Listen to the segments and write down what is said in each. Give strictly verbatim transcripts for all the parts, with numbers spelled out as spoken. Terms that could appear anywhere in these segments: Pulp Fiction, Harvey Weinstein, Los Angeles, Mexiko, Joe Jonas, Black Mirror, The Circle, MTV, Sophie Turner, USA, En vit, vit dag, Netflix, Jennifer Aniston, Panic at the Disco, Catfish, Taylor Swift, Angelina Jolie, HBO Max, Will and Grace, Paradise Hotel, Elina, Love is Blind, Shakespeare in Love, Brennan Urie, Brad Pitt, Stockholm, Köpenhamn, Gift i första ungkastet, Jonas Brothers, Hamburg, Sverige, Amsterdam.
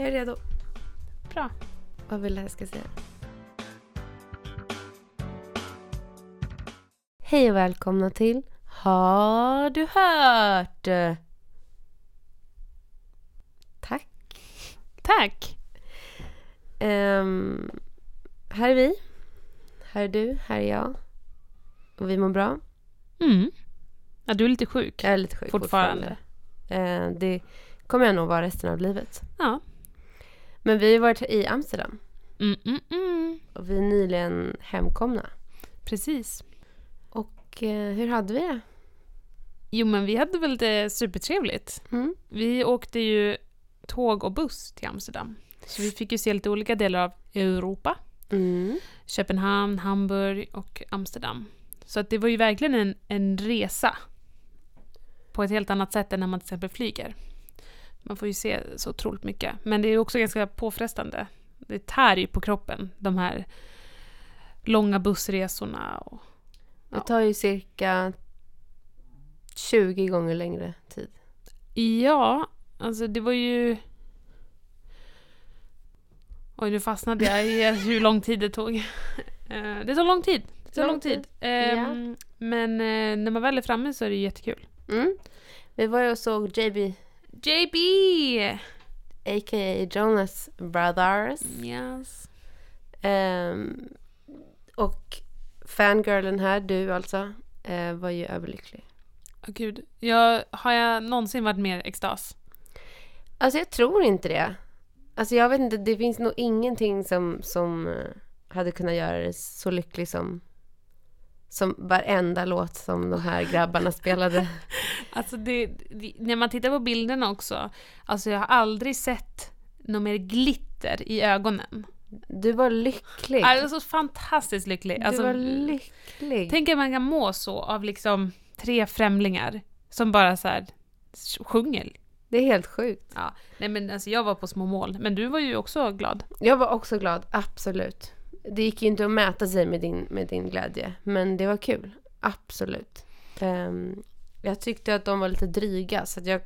Jag är redo. Bra. Vad vill jag ska säga? Hej och välkomna till Har du hört? Tack. Tack. Um, här är vi. Här är du, här är jag. Och vi mår bra. Mm. Ja, du är lite sjuk. Jag är lite sjuk fortfarande. fortfarande. Eh, det kommer jag nog vara resten av livet. Ja. Men vi har varit i Amsterdam. Mm, mm, mm. Och vi är nyligen hemkomna. Precis. Och eh, hur hade vi det? Jo, men vi hade väl det supertrevligt. Mm. Vi åkte ju tåg och buss till Amsterdam. Så vi fick ju se lite olika delar av Europa. Mm. Köpenhamn, Hamburg och Amsterdam. Så att det var ju verkligen en, en resa på ett helt annat sätt än när man till exempel flyger. Man får ju se så otroligt mycket. Men det är ju också ganska påfrestande. Det tär ju på kroppen, de här långa bussresorna. Och, ja. Det tar ju cirka tjugo gånger längre tid. Ja, alltså det var ju... Oj, nu fastnade jag i hur lång tid det tog. Det tog lång tid. Så lång tid. Um, yeah. Men uh, när man väl är framme så är det jättekul. Mm. Vi var ju och såg J B. J B! A K A Jonas Brothers. Yes. Um, och fangirlen här, du alltså, uh, var ju överlycklig. Åh, gud. Jag, har jag någonsin varit mer extas? Alltså jag tror inte det. Alltså jag vet inte, det finns nog ingenting som, som hade kunnat göra det så lycklig som... Som varenda låt som de här grabbarna spelade. Alltså det, det, när man tittar på bilderna också. Alltså jag har aldrig sett någon mer glitter i ögonen. Du var lycklig. Alltså fantastiskt lycklig. Alltså, du var lycklig. Tänk att man kan må så av liksom tre främlingar som bara så här sjunger. Det är helt sjukt. Ja. Nej, men alltså jag var på små mål. Men du var ju också glad. Jag var också glad, absolut. Det gick ju inte att mäta sig med din, med din glädje. Men det var kul. Absolut. Um, jag tyckte att de var lite dryga. Så att jag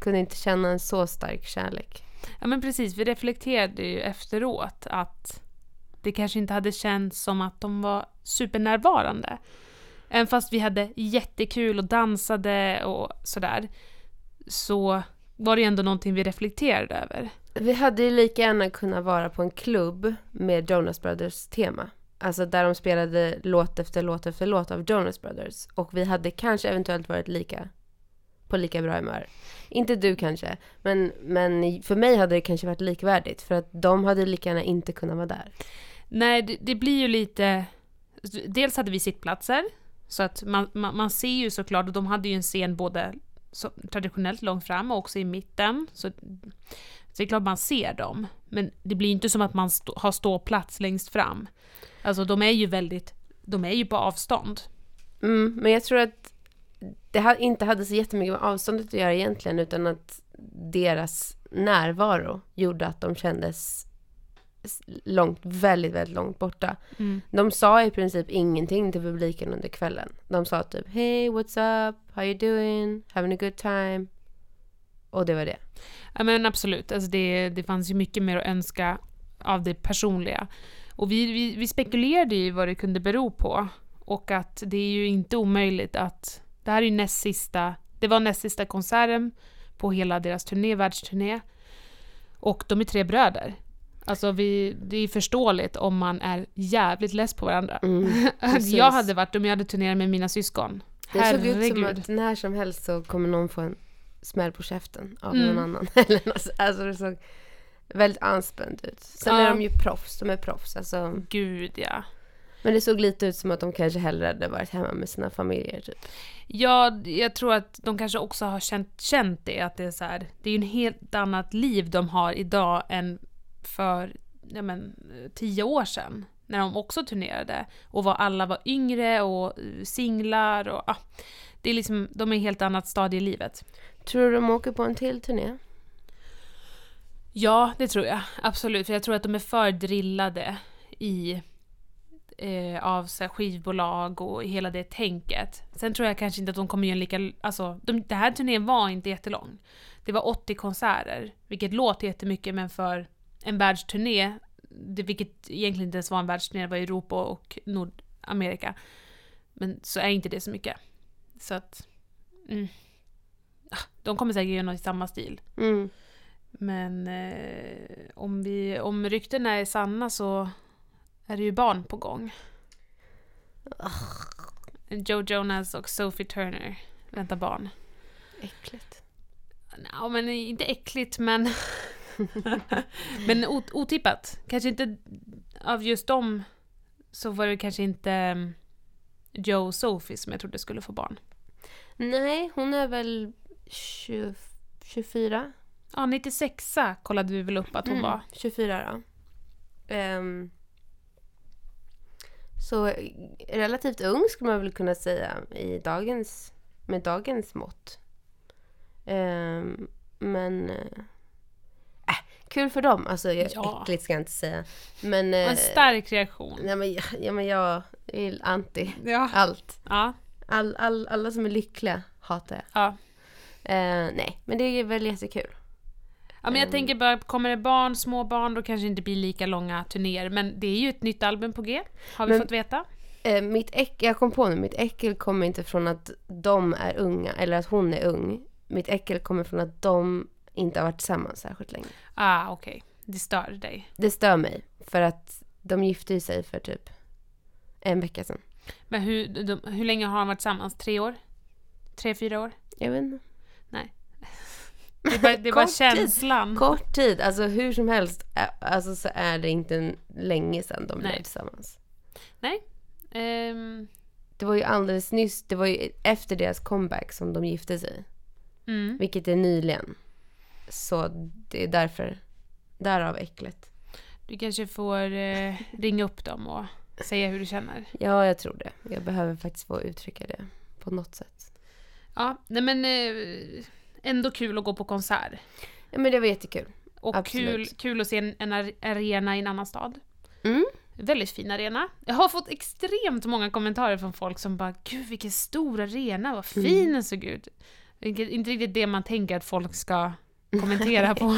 kunde inte känna en så stark kärlek. Ja, men precis. Vi reflekterade ju efteråt att det kanske inte hade känts som att de var supernärvarande. Även fast vi hade jättekul och dansade och sådär. Så var det ändå någonting vi reflekterade över. Vi hade ju lika gärna kunnat vara på en klubb med Jonas Brothers tema. Alltså där de spelade låt efter låt efter låt av Jonas Brothers. Och vi hade kanske eventuellt varit lika på lika bra humör. Inte du kanske. Men, men för mig hade det kanske varit likvärdigt. För att de hade lika gärna inte kunnat vara där. Nej, det, det blir ju lite... Dels hade vi sittplatser. Så att man, man, man ser ju såklart. Och de hade ju en scen både så, traditionellt långt fram och också i mitten. Så... Så det är klart man ser dem. Men det blir inte som att man stå, har ståplats längst fram. Alltså de är ju väldigt... De är ju på avstånd. Mm, men jag tror att det ha, inte hade så jättemycket med avståndet att göra egentligen. Utan att deras närvaro gjorde att de kändes långt, väldigt, väldigt långt borta. Mm. De sa i princip ingenting till publiken under kvällen. De sa typ, hey, what's up? How you doing? Having a good time? Och det var det. Ja, men absolut. Alltså det, det fanns ju mycket mer att önska av det personliga. Och vi, vi, vi spekulerade ju vad det kunde bero på. Och att det är ju inte omöjligt att... Det här är ju näst sista... Det var näst sista konserten på hela deras turné, världsturné. Och de är tre bröder. Alltså vi, det är förståeligt om man är jävligt less på varandra. Mm, jag hade varit om jag hade turnerat med mina syskon. Det såg ut som att när som helst så kommer någon få en... smäll på käften av någon mm. annan. Alltså det såg väldigt anspänd ut. Sen ja. är de ju proffs. De är proffs. Alltså. Gud, ja. Men det såg lite ut som att de kanske hellre hade varit hemma med sina familjer. Typ. Ja, jag tror att de kanske också har känt, känt det. Att det är så här, det är ju en helt annat liv de har idag än för ja, men, tio år sedan. När de också turnerade. Och var, alla var yngre och singlar. Och, ah, det är liksom, de är i helt annat stadie i livet. Tror du de åker på en till turné? Ja, det tror jag. Absolut. För jag tror att de är för drillade i eh, av så här, skivbolag och hela det tänket. Sen tror jag kanske inte att de kommer göra lika... Alltså, de, det här turnén var inte jättelång. Det var åttio konserter, vilket låter jättemycket, men för en världsturné, det, vilket egentligen inte ens var en världsturné, det var Europa och Nordamerika. Men så är inte det så mycket. Så att... Mm. De kommer säkert göra något i samma stil. Mm. Men eh, om, vi, om ryktena är sanna så är det ju barn på gång. Oh. Joe Jonas och Sophie Turner väntar barn. Äckligt. No, men inte äckligt, men men ot- otippat. Kanske inte av just dem, så var det kanske inte Joe och Sophie som jag trodde skulle få barn. Nej, hon är väl tjugo, tjugofyra. Ja, nittiosexa kollade vi väl upp att hon mm, var. tjugofyra då. Um, så relativt ung skulle man väl kunna säga i dagens, med dagens mått. Um, men... Äh, kul för dem. Alltså, jag, ja. äckligt ska jag inte säga. Men, en äh, stark reaktion. Ja, men, ja, men jag är anti ja. allt. Ja. All, all, alla som är lyckliga hatar jag. Ja. Uh, nej, men det är väl jättekul. Ja, men jag um, tänker bara, kommer det barn, små barn, då kanske inte blir lika långa turnéer. Men det är ju ett nytt album på G, har vi men, fått veta. Uh, mitt äckel, jag kom på nu, mitt äckel kommer inte från att de är unga, eller att hon är ung. Mitt äckel kommer från att de inte har varit tillsammans särskilt länge. Ah, okej. Okay. Det stör dig. Det stör mig, för att de gifte sig för typ en vecka sedan. Men hur, de, hur länge har de varit tillsammans? Tre år? Tre, fyra år? Jag vet inte. Nej. Det är bara, det är bara känslan. Tid. Kort tid. Alltså hur som helst, alltså, så är det inte en, länge sedan de Nej. blev tillsammans. Nej. Um... Det var ju alldeles nyss. Det var ju efter deras comeback som de gifte sig. Mm. Vilket är nyligen. Så det är därför. Därav äckligt. Du kanske får eh, ringa upp dem och säga hur du känner. Ja, jag tror det. Jag behöver faktiskt få uttrycka det på något sätt. Ja, nej men eh, ändå kul att gå på konsert. Ja, men det var jättekul. Och Absolut. kul kul att se en, en arena i en annan stad. Mm. Väldigt fin arena. Jag har fått extremt många kommentarer från folk som bara, gud vilken stor arena, vad fin mm. den såg ut. Inte riktigt det man tänker att folk ska kommentera på.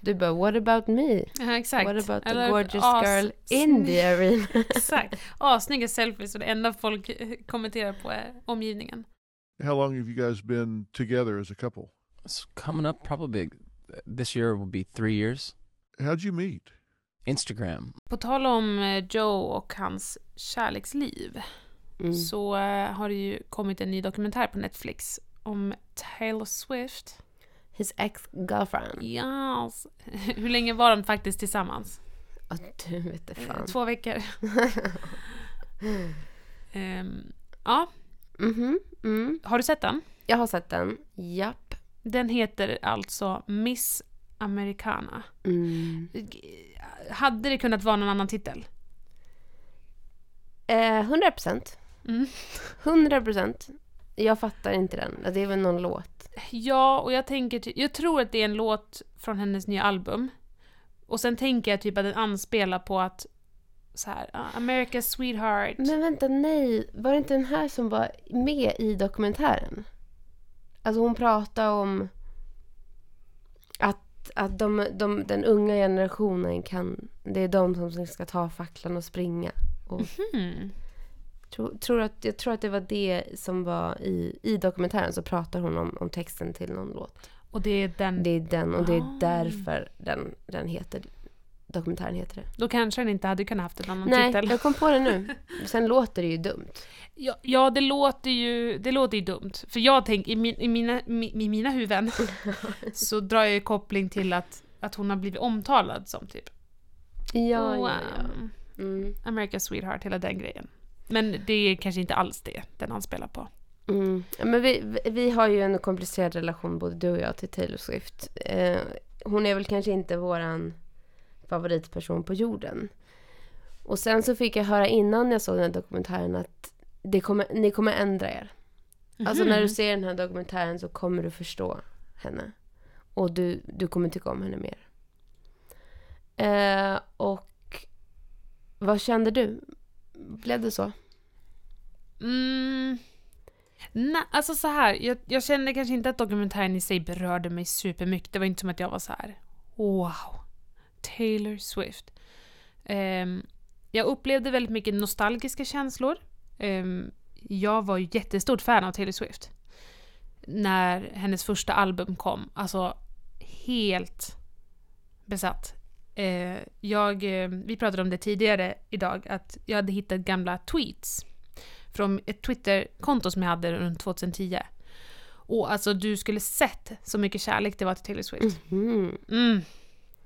Du bara, what about me? Ja, exakt. What about the Eller, gorgeous ah, girl sn- in the arena? Exakt. Ah, snygga selfies, och det enda folk kommenterar på är omgivningen. How long have you guys been together as a couple? It's coming up probably this year will be three years. How'd you meet? Instagram. På tal om Joe och hans kärleksliv mm. så har det ju kommit en ny dokumentär på Netflix om Taylor Swift. His ex-girlfriend. Yes. Hur länge var de faktiskt tillsammans? Ja, du vet det fan. Två veckor. um, ja. Mm-hmm. Mm. Har du sett den? Jag har sett den, japp. Den heter alltså Miss Americana. Mm. Hade det kunnat vara någon annan titel? Eh, hundra procent. Mm. hundra procent. Jag fattar inte den. Det är väl någon låt. Ja, och jag tänker ty- jag tror att det är en låt från hennes nya album. Och sen tänker jag typ att den anspelar på att så här, uh, America's Sweetheart. Men vänta, nej. Var det inte den här som var med i dokumentären? Alltså hon pratade om att, att de, de, den unga generationen kan, det är de som ska ta facklan och springa. Och mm-hmm. tro, tror att, jag tror att det var det som var i, i dokumentären, så pratar hon om, om texten till någon låt. Och det är den? Det är den, och det är oh. därför den, den heter dokumentären heter det. Då kanske den inte hade kunnat haft en annan Nej, titel. Nej, jag kom på det nu. Sen låter det ju dumt. Ja, ja det låter ju det låter ju dumt. För jag tänker i, min, i mina mi, i mina huvuden så drar jag ju koppling till att att hon har blivit omtalad som typ. Ja, wow. ja, ja. Mm. America's Sweetheart, hela den grejen. Men det är kanske inte alls det den han spelar på. Mm. Men vi vi har ju en komplicerad relation både du och jag till Taylor Swift. Eh, hon är väl kanske inte våran favoritperson på jorden. Och sen så fick jag höra innan jag såg den här dokumentären att det kommer, ni kommer ändra er. Mm-hmm. Alltså när du ser den här dokumentären så kommer du förstå henne. Och du, du kommer tycka om henne mer. Eh, och vad kände du? blev det så? Mm. Nej, alltså så här. Jag, jag kände kanske inte att dokumentären i sig berörde mig supermycket. Det var inte som att jag var så här: wow, Taylor Swift. Um, jag upplevde väldigt mycket nostalgiska känslor. Um, jag var ju jättestort fan av Taylor Swift när hennes första album kom. Alltså helt besatt. Uh, jag, uh, vi pratade om det tidigare idag, att jag hade hittat gamla tweets från ett Twitterkonto som jag hade runt tjugohundratio. Och alltså du skulle sett så mycket kärlek det var till Taylor Swift. Mm-hmm. Mm.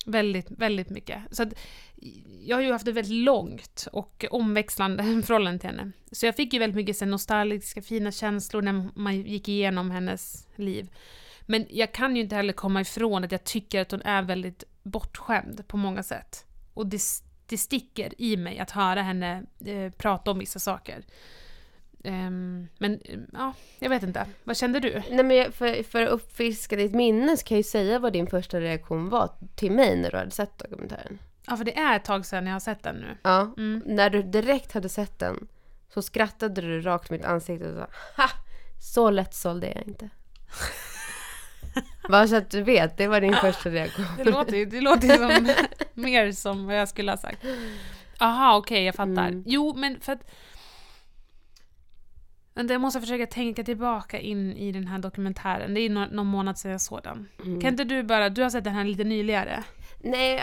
Väldigt, väldigt mycket. Så att, jag har ju haft ett väldigt långt och omväxlande förhållande till henne. Så jag fick ju väldigt mycket nostalgiska, fina känslor när man gick igenom hennes liv. Men jag kan ju inte heller komma ifrån att jag tycker att hon är väldigt bortskämd på många sätt. Och det, det sticker i mig att höra henne eh, prata om vissa saker. Um, men ja, jag vet inte. Vad kände du? Nej, men för, för att uppfiska ditt minne så kan jag ju säga vad din första reaktion var till mig när du hade sett dokumentären. Ja, för det är ett tag sedan jag har sett den nu. Ja, mm. När du direkt hade sett den så skrattade du rakt mitt ansikte och sa: ha, så lätt sålde jag inte. Bara så att du vet, det var din första reaktion. Det låter, det låter som mer som vad jag skulle ha sagt. Aha, okej, okay, jag fattar. Mm. Jo, men för att jag måste försöka tänka tillbaka in i den här dokumentären. Det är någon, någon månad sedan jag såg den. Mm. Kan inte du bara, du har sett den här lite nyligare. Nej,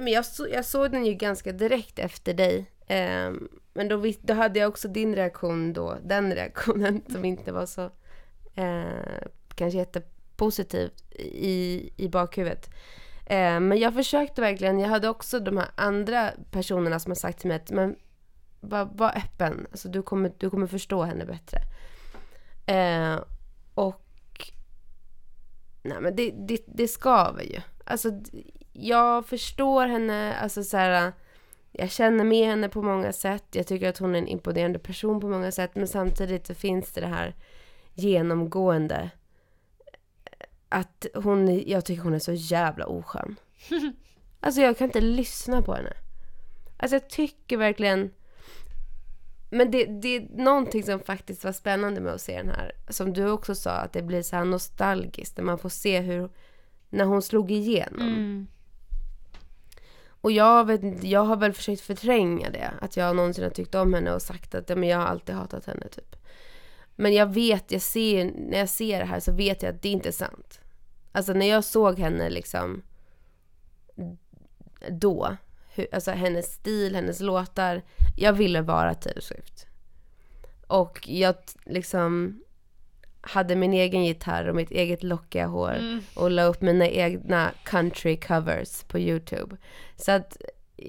men jag, så, jag såg den ju ganska direkt efter dig. Um, men då, då hade jag också din reaktion då. Den reaktionen som inte var så uh, kanske jättepositiv i, i bakhuvudet. Uh, men jag försökte verkligen, jag hade också de här andra personerna som har sagt till mig att men, Var, var öppen, alltså du kommer, du kommer förstå henne bättre. Eh, och nej, men det, det, det skaver ju. Alltså jag förstår henne, alltså så här, jag känner med henne på många sätt. Jag tycker att hon är en imponerande person på många sätt, men samtidigt så finns det det här genomgående att hon, jag tycker hon är så jävla oskön. Alltså jag kan inte lyssna på henne. Alltså jag tycker verkligen. Men det, det är någonting som faktiskt var spännande med att se den här. Som du också sa, att det blir så här nostalgiskt. När man får se hur, när hon slog igenom. Mm. Och jag, vet, jag har väl försökt förtränga det. Att jag någonsin har tyckt om henne och sagt att ja, men jag har alltid hatat henne typ. Men jag vet, jag ser, när jag ser det här så vet jag att det inte är sant. Alltså när jag såg henne liksom då. Hur, alltså hennes stil, hennes låtar. Jag ville vara Taylor Swift. Och jag liksom hade min egen gitarr och mitt eget lockiga hår. Mm. Och la upp mina egna country covers på YouTube. Så att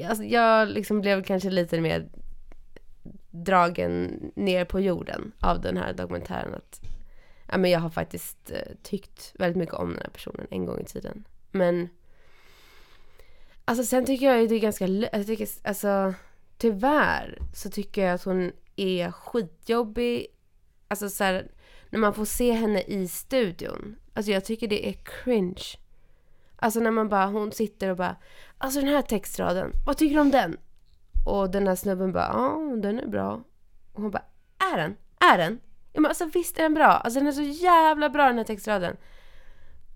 alltså, jag liksom blev kanske lite mer dragen ner på jorden av den här dokumentären. Att, ja, men jag har faktiskt tyckt väldigt mycket om den här personen en gång i tiden. Men alltså sen tycker jag ju det är ganska... Jag tycker, alltså, tyvärr så tycker jag att hon är skitjobbig. Alltså så här, när man får se henne i studion. Alltså jag tycker det är cringe. Alltså när man bara, hon sitter och bara... Alltså den här textraden, vad tycker du om den? Och den här snubben bara, ja den är bra. Och hon bara, är den? Är den? Ja men alltså visst är den bra. Alltså den är så jävla bra den här textraden.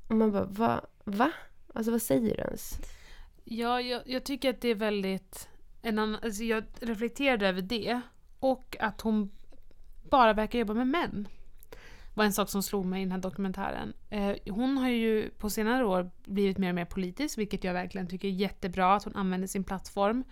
Och man bara, va? Va? Alltså vad säger du ens? Ja, jag, jag tycker att det är väldigt... En annan, alltså jag reflekterade över det. Och att hon bara verkar jobba med män. Var en sak som slog mig i den här dokumentären. Eh, hon har ju på senare år blivit mer och mer politisk. Vilket jag verkligen tycker är jättebra. Att hon använder sin plattform.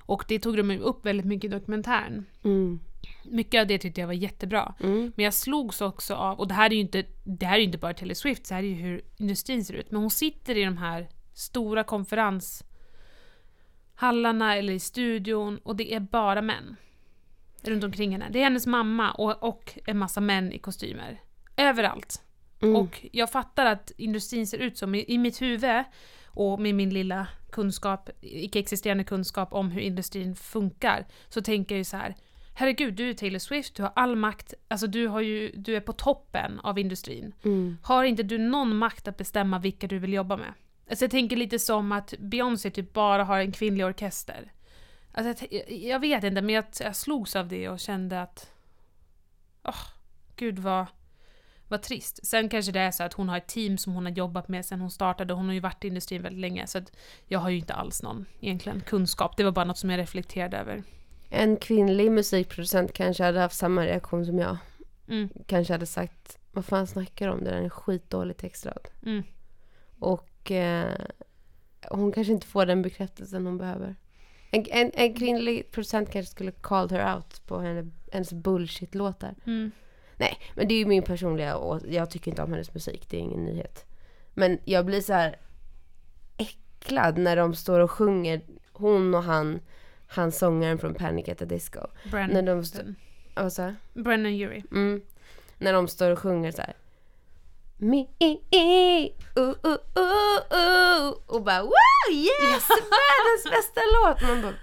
Och det tog de upp väldigt mycket i dokumentären. Mm. Mycket av det tyckte jag var jättebra. Mm. Men jag slogs också av... Och det här är ju inte, det här är inte bara Taylor Swift. Så här är ju hur industrin ser ut. Men hon sitter i de här... stora konferenshallarna eller i studion och det är bara män runt omkring henne. Det är hennes mamma och, och en massa män i kostymer. Överallt. Mm. Och jag fattar att industrin ser ut som i, i mitt huvud och med min lilla kunskap, icke-existerande kunskap om hur industrin funkar, så tänker jag ju så här: herregud, du är Taylor Swift, du har all makt, alltså du, har ju, du är på toppen av industrin. Mm. Har inte du någon makt att bestämma vilka du vill jobba med? Alltså jag tänker lite som att Beyoncé typ bara har en kvinnlig orkester. Alltså, jag, jag vet inte, men jag, jag slogs av det och kände att oh, gud vad, vad trist. Sen kanske det är så att hon har ett team som hon har jobbat med sen hon startade. Hon har ju varit i industrin väldigt länge, så att jag har ju inte alls någon egentligen kunskap. Det var bara något som jag reflekterade över. En kvinnlig musikproducent kanske hade haft samma reaktion som jag. Mm. Kanske hade sagt, vad fan snackar du om? Det är en skitdålig textrad. Mm. Och eh, hon kanske inte får den bekräftelsen hon behöver. En, en, en kvinnlig producent kanske skulle call her out på henne, hennes bullshit-låtar. Mm. Nej, men det är ju min personliga, och jag tycker inte om hennes musik, det är ingen nyhet. Men jag blir så här äcklad när de står och sjunger, hon och han, han sångaren från Panic at the Disco. Brennan. När de stå- vad sa jag? Brennan Urie. Mm. När de står och sjunger så här. Me, e, e, oh, oh, oh, oh. Och bara, wow, yes, världens bästa låt. Man bara,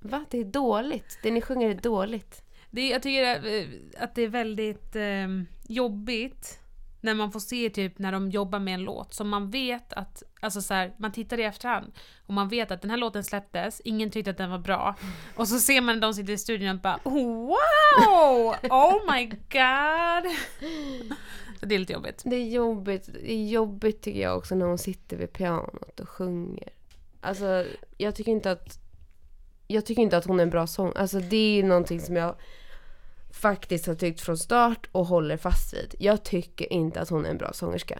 va? Det är dåligt. Det ni sjunger är dåligt. Det, jag tycker att det är väldigt eh, jobbigt när man får se typ när de jobbar med en låt som man vet att, alltså så här, man tittar i efterhand och man vet att den här låten släpptes, ingen tyckte att den var bra, och så ser man de sitter i studion och bara wow, oh my god. Så det är lite jobbigt. Det är jobbigt, det är jobbigt tycker jag också när hon sitter vid pianot och sjunger. Alltså jag tycker inte att jag tycker inte att hon är en bra sång. Alltså det är ju någonting som jag faktiskt har tyckt från start och håller fast vid. Jag tycker inte att hon är en bra sångerska.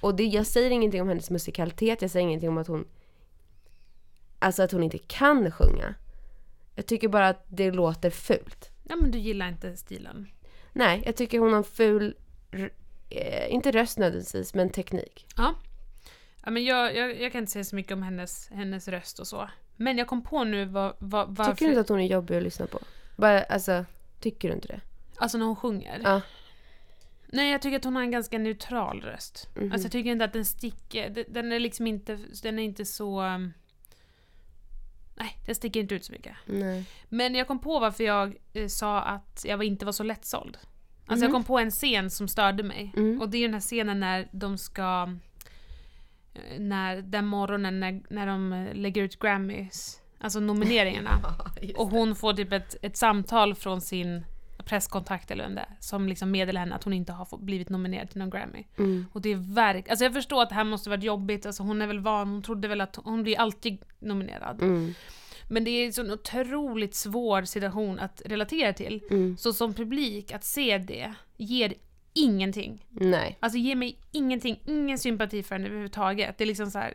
Och det, jag säger ingenting om hennes musikalitet. Jag säger ingenting om att hon, alltså att hon inte kan sjunga. Jag tycker bara att det låter fult. Ja, men du gillar inte stilen. Nej, jag tycker hon har en ful, inte röst nödvändigtvis, men teknik. Ja, ja men jag, jag, jag kan inte säga så mycket om hennes, hennes röst och så. Men jag kom på nu var, var, varför... Tycker du inte att hon är jobbig att lyssna på? Bara, alltså... Tycker du inte det? Alltså när hon sjunger? Ja. Nej, jag tycker att hon har en ganska neutral röst. Mm-hmm. Alltså jag tycker inte att den sticker. Den är liksom inte, den är inte så... Nej, den sticker inte ut så mycket. Nej. Men jag kom på varför jag eh, sa att jag inte var så lättsåld. Alltså mm-hmm. jag kom på en scen som störde mig. Mm. Och det är den här scenen när de ska... När, den morgonen när, när de lägger ut Grammys... Alltså nomineringarna. Ja, och hon får typ ett, ett samtal från sin presskontakt eller vem det är, som liksom meddelar henne att hon inte har fått, blivit nominerad till någon Grammy. Mm. Och det är verkligen... Alltså jag förstår att det här måste varit jobbigt. Alltså hon är väl van. Hon trodde väl att hon blir alltid nominerad. Mm. Men det är en otroligt svår situation att relatera till. Mm. Så som publik att se det ger ingenting. Nej. Alltså ger mig ingenting. Ingen sympati för henne överhuvudtaget. Det är liksom så här...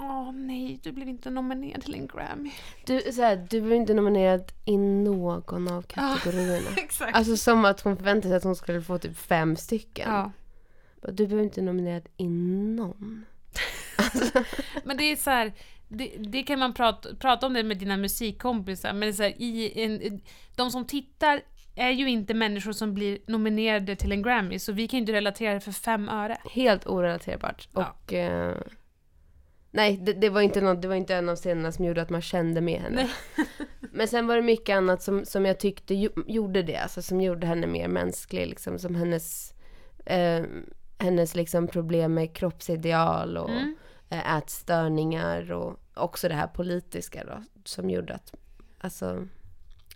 Åh oh, nej, du blev inte nominerad till en Grammy. Du, så här, du blev inte nominerad i någon av kategorierna. Ah, exakt. Alltså som att hon förväntade sig att hon skulle få typ fem stycken. Ja. Du blev inte nominerad i någon. Alltså. Men det är så här, det, det kan man prata, prata om det med dina musikkompisar. Men det är så här, i en, de som tittar är ju inte människor som blir nominerade till en Grammy. Så vi kan ju inte relatera för fem öre. Helt orelaterbart. Ja. Och... Eh, Nej, det, det, var inte något, det var inte en av scenerna som gjorde att man kände med henne. Men sen var det mycket annat som, som jag tyckte ju, gjorde det. Alltså som gjorde henne mer mänsklig. Liksom, som hennes, eh, hennes liksom problem med kroppsideal och mm. eh, ätstörningar. Och också det här politiska då, som gjorde att alltså,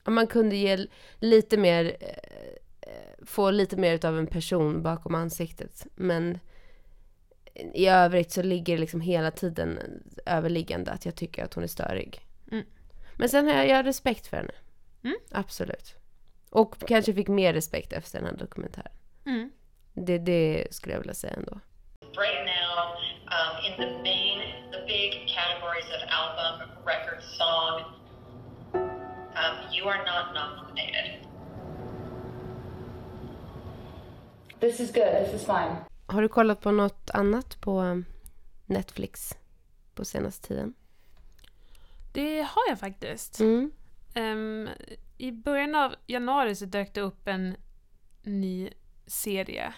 om man kunde ge lite mer, eh, få lite mer av en person bakom ansiktet. Men... I övrigt så ligger det liksom hela tiden överliggande att jag tycker att hon är störig. Mm. Men sen har jag, jag har respekt för henne. Mm. Absolut. Och kanske fick mer respekt efter den här dokumentären. Mm. Det, det skulle jag vilja säga ändå. Right now, um, in the main, the big categories of album, record, song, um, you are not nominated. This is good, this is fine. Har du kollat på något annat på Netflix på senaste tiden? Det har jag faktiskt. Mm. Um, I början av januari så dök det upp en ny serie.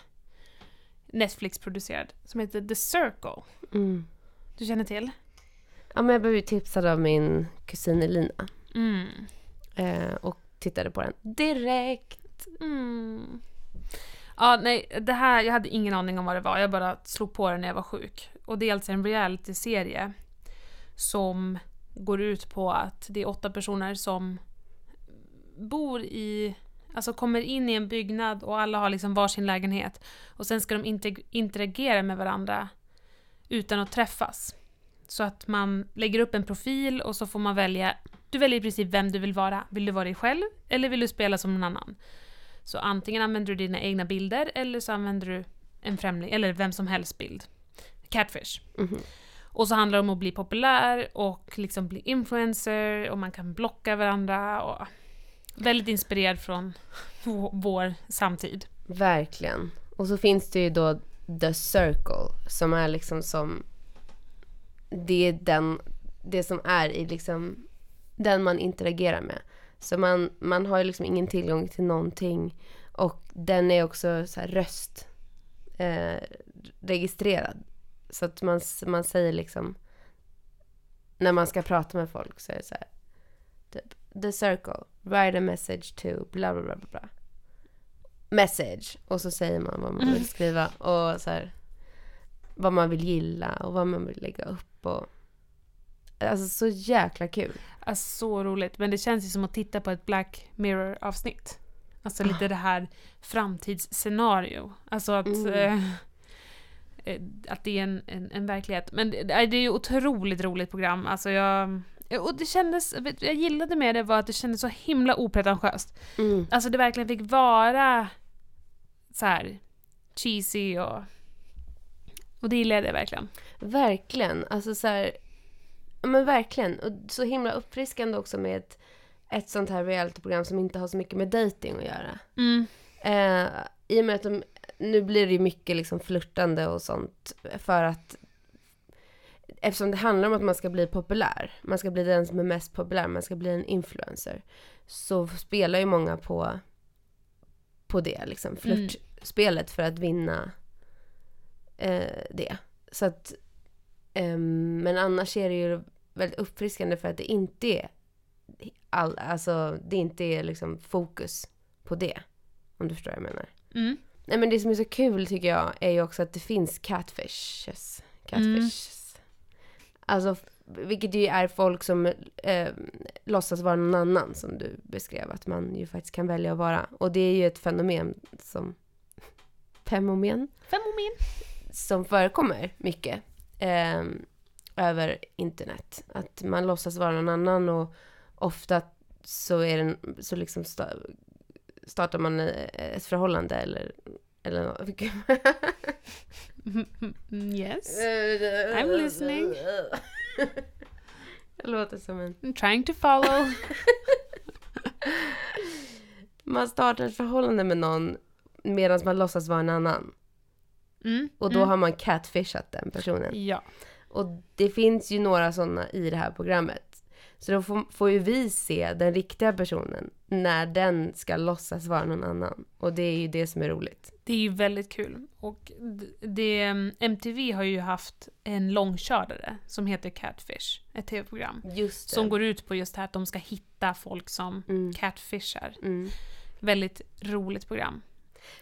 Netflix-producerad. Som heter The Circle. Mm. Du känner till? Ja, men jag blev ju tipsad av min kusin Elina. Mm. Uh, och tittade på den direkt. Mm. Ja, nej, det här, jag hade ingen aning om vad det var. Jag bara slog på den när jag var sjuk. Och det är alltså en reality-serie som går ut på att det är åtta personer som bor i, alltså kommer in i en byggnad och alla har liksom varsin lägenhet. Och sen ska de interagera med varandra utan att träffas. Så att man lägger upp en profil och så får man välja, du väljer i princip vem du vill vara. Vill du vara dig själv eller vill du spela som någon annan? Så antingen använder du dina egna bilder eller så använder du en främling eller vem som helst bild. Catfish. Mm-hmm. Och så handlar det om att bli populär och liksom bli influencer och man kan blocka varandra och väldigt inspirerad från vår samtid. Verkligen. Och så finns det ju då The Circle som är liksom som det är den det som är i liksom den man interagerar med. Så man, man har ju liksom ingen tillgång till någonting och den är också så här röst eh, registrerad. Så att man, man säger liksom när man ska prata med folk så är det så här typ The Circle, write a message to bla bla bla bla message, och så säger man vad man vill skriva och så här, vad man vill gilla och vad man vill lägga upp och alltså så jäkla kul. Alltså så roligt, men det känns ju som att titta på ett Black Mirror avsnitt. Alltså ah. lite det här framtidsscenario. Alltså att mm. eh, att det är en, en, en verklighet. Men det, det är ju otroligt roligt program. Alltså jag, och det kändes, jag gillade med det var att det kändes så himla opretentiöst. Mm. Alltså det verkligen fick vara så här cheesy och och det gillade jag verkligen. Verkligen. Alltså så här, men verkligen. Och så himla uppfriskande också med ett, ett sånt här realityprogram som inte har så mycket med dating att göra. Mm. Eh, i och med att de nu blir det ju mycket liksom flirtande och sånt för att eftersom det handlar om att man ska bli populär, man ska bli den som är mest populär, man ska bli en influencer, så spelar ju många på på det liksom flirtspelet mm. för att vinna eh, det. Så att eh, men annars är det ju väldigt uppfriskande för att det inte är all, alltså det inte är liksom fokus på det, om du förstår vad jag menar. Mm. Nej, men det som är så kul tycker jag är ju också att det finns catfishes. Catfishes. Mm. Alltså, vilket ju är folk som eh, låtsas vara någon annan, som du beskrev, att man ju faktiskt kan välja att vara. Och det är ju ett fenomen som fenomen, fenomen. som förekommer mycket eh, över internet. Att man låtsas vara någon annan och ofta så är den så liksom st- startar man ett förhållande eller eller något. Yes. I'm listening. Jag låter som en I'm trying to follow. Man startar ett förhållande med någon medan man låtsas vara en annan. Mm, och då mm. har man catfishat den personen. Ja. Och det finns ju några sådana i det här programmet. Så då får, får ju vi se den riktiga personen när den ska låtsas vara någon annan. Och det är ju det som är roligt. Det är ju väldigt kul. Och det, M T V har ju haft en långkörare som heter Catfish. Ett tv-program. Just det. Som går ut på just det här att de ska hitta folk som mm. catfishar. Mm. Väldigt roligt program.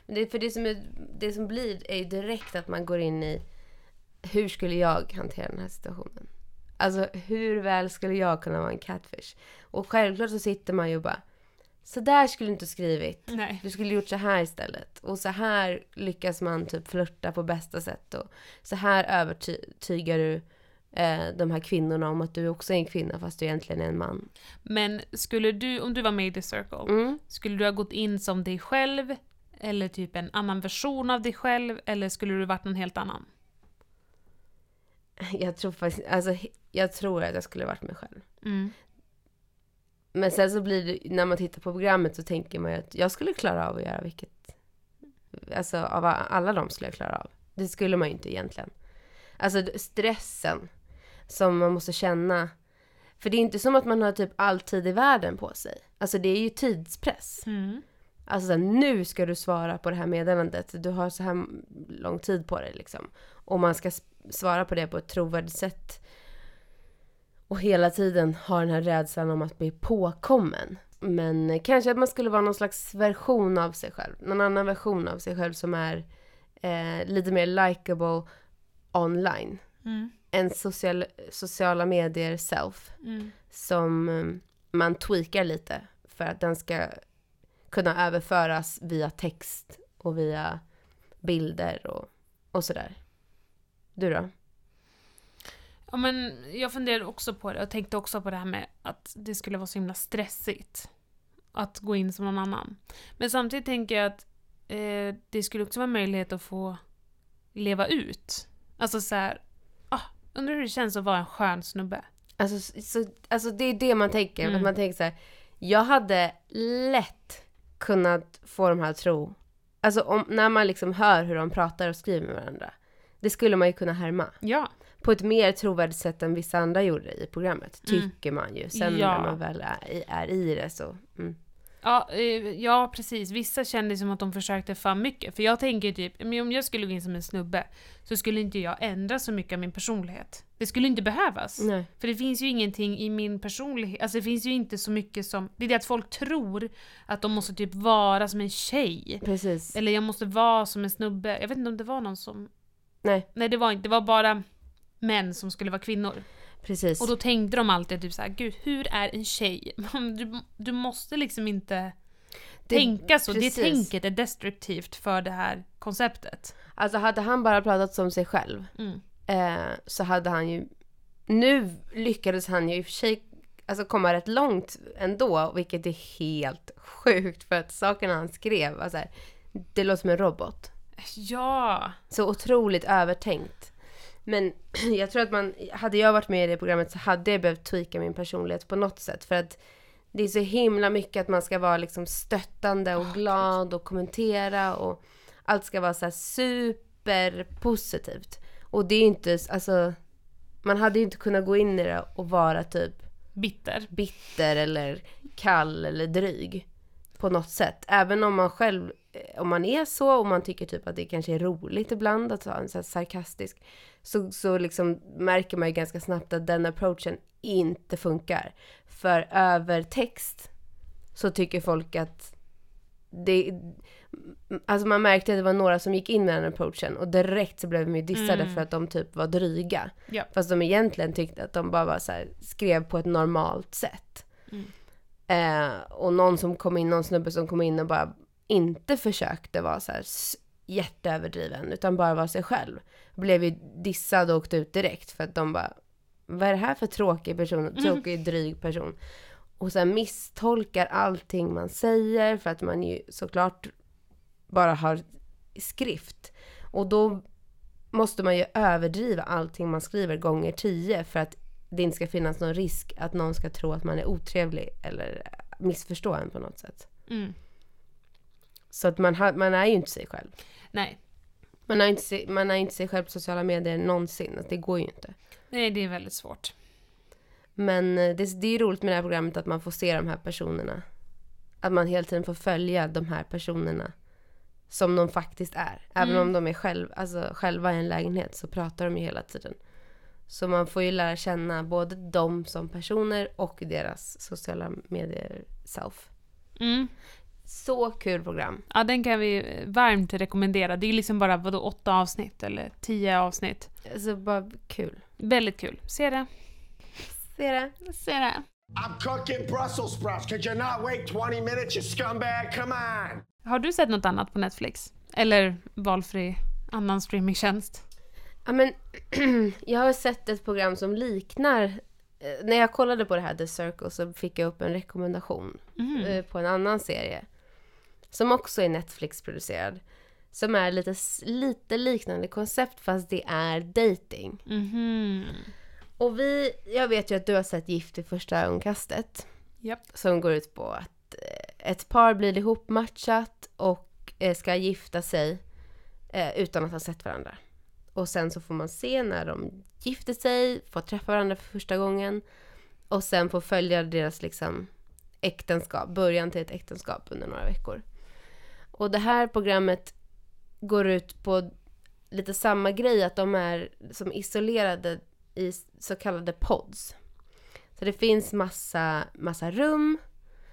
Det, för det som, är, det som blir är ju direkt att man går in i hur skulle jag hantera den här situationen? Alltså hur väl skulle jag kunna vara en catfish? Och självklart så sitter man ju och bara, så där skulle du inte skrivit. Nej. Du skulle gjort så här istället. Och så här lyckas man typ flirta på bästa sätt. Och så här övertygar du eh, de här kvinnorna om att du också är en kvinna fast du egentligen är en man. Men skulle du, om du var med i The Circle, mm. skulle du ha gått in som dig själv? Eller typ en annan version av dig själv? Eller skulle du varit någon helt annan? Jag tror faktiskt, alltså jag tror att jag skulle varit mig själv. Mm. Men sen så blir det, när man tittar på programmet så tänker man ju att jag skulle klara av att göra vilket, alltså av alla de skulle jag klara av. Det skulle man ju inte egentligen. Alltså stressen som man måste känna. För det är inte som att man har typ all tid i världen på sig. Alltså det är ju tidspress. Mm. Alltså så här, nu ska du svara på det här meddelandet. Du har så här lång tid på dig liksom. Och man ska svara på det på ett trovärdigt sätt. Och hela tiden har den här rädslan om att bli påkommen. Men kanske att man skulle vara någon slags version av sig själv. Någon annan version av sig själv som är eh, lite mer likable online. Mm. en social, sociala medier self mm. som man tweakar lite för att den ska kunna överföras via text och via bilder och, och sådär. Du då? Ja, men jag funderade också på det och tänkte också på det här med att det skulle vara så himla stressigt att gå in som någon annan. Men samtidigt tänker jag att eh, det skulle också vara möjlighet att få leva ut. Alltså så här, ah, undrar hur det känns att vara en skön snubbe. Alltså, så, alltså det är det man tänker. Mm. Att man tänker så här, jag hade lätt kunnat få dem här att tro. Alltså om, när man liksom hör hur de pratar och skriver med varandra. Det skulle man ju kunna härma. Ja. På ett mer trovärdigt sätt än vissa andra gjorde i programmet. Mm. Tycker man ju. Sen ja. När man väl är i, är i det så... Mm. Ja, ja, precis. Vissa kände som att de försökte för mycket. För jag tänker typ, om jag skulle gå in som en snubbe så skulle inte jag ändra så mycket av min personlighet. Det skulle inte behövas. Nej. För det finns ju ingenting i min personlighet. Alltså det finns ju inte så mycket som... Det är det att folk tror att de måste typ vara som en tjej. Precis. Eller jag måste vara som en snubbe. Jag vet inte om det var någon som... Nej. Nej, det var inte. Det var bara... män som skulle vara kvinnor. Precis. Och då tänkte de alltid typ så här, gud, hur är en tjej? Du, du måste liksom inte det, tänka så. Precis. Det tänket är destruktivt för det här konceptet. Alltså hade han bara pratat som sig själv mm. eh, så hade han ju... Nu lyckades han ju i och för sig alltså, komma rätt långt ändå, vilket är helt sjukt för att sakerna han skrev var så här, det låter som en robot. Ja. Så otroligt övertänkt. Men jag tror att man, hade jag varit med i det programmet så hade jag behövt tweaka min personlighet på något sätt. För att det är så himla mycket att man ska vara liksom stöttande och glad och kommentera. Och allt ska vara så här superpositivt. Och det är ju inte, alltså, man hade ju inte kunnat gå in i det och vara typ bitter, bitter eller kall eller dryg på något sätt. Även om man själv, om man är så och man tycker typ att det kanske är roligt ibland att vara en så här sarkastisk, så, så liksom märker man ju ganska snabbt att den approachen inte funkar. För över text så tycker folk att det, alltså man märkte att det var några som gick in med den approachen och direkt så blev de ju dissade mm. för att de typ var dryga. Ja. Fast de egentligen tyckte att de bara var så här, skrev på ett normalt sätt. Mm. Eh, och någon som kom in, någon snubbe som kom in och bara inte försökte vara så här jätteöverdriven utan bara vara sig själv. Blev ju dissad och åkte ut direkt för att de bara, vad är det här för tråkig person, tråkig mm. dryg person. Och sen misstolkar allting man säger för att man ju såklart bara har skrift. Och då måste man ju överdriva allting man skriver gånger tio för att det inte ska finnas någon risk att någon ska tro att man är otrevlig eller missförstå en på något sätt. Mm. Så att man, ha, man är ju inte sig själv. Nej. Man är inte, man är inte sig själv på sociala medier någonsin. Att det går ju inte. Nej, det är väldigt svårt. Men det, det är roligt med det här programmet att man får se de här personerna. Att man hela tiden får följa de här personerna som de faktiskt är. Även mm. om de är själv, alltså själva i en lägenhet så pratar de ju hela tiden. Så man får ju lära känna både dem som personer och deras sociala medier self. Mm. Så kul program. Ja, den kan vi varmt rekommendera. Det är liksom bara vadå, åtta avsnitt eller tio avsnitt. Alltså bara kul. Väldigt kul. Se det. Se det. Se det. I'm cooking Brussels sprouts. Could you not wait twenty minutes, you scumbag? Come on! Har du sett något annat på Netflix? Eller valfri annan streamingtjänst? Ja, men jag har sett ett program som liknar... När jag kollade på det här The Circle så fick jag upp en rekommendation mm. på en annan serie. Som också är Netflix-producerad. Som är lite, lite liknande koncept fast det är dating. Mm-hmm. Och vi, jag vet ju att du har sett Gift i första ungkastet. Yep. Som går ut på att ett par blir ihopmatchat och ska gifta sig utan att ha sett varandra. Och sen så får man se när de gifter sig, får träffa varandra för första gången. Och sen får följa deras liksom äktenskap, början till ett äktenskap under några veckor. Och det här programmet går ut på lite samma grej, att de är som isolerade i så kallade pods. Så det finns massa, massa rum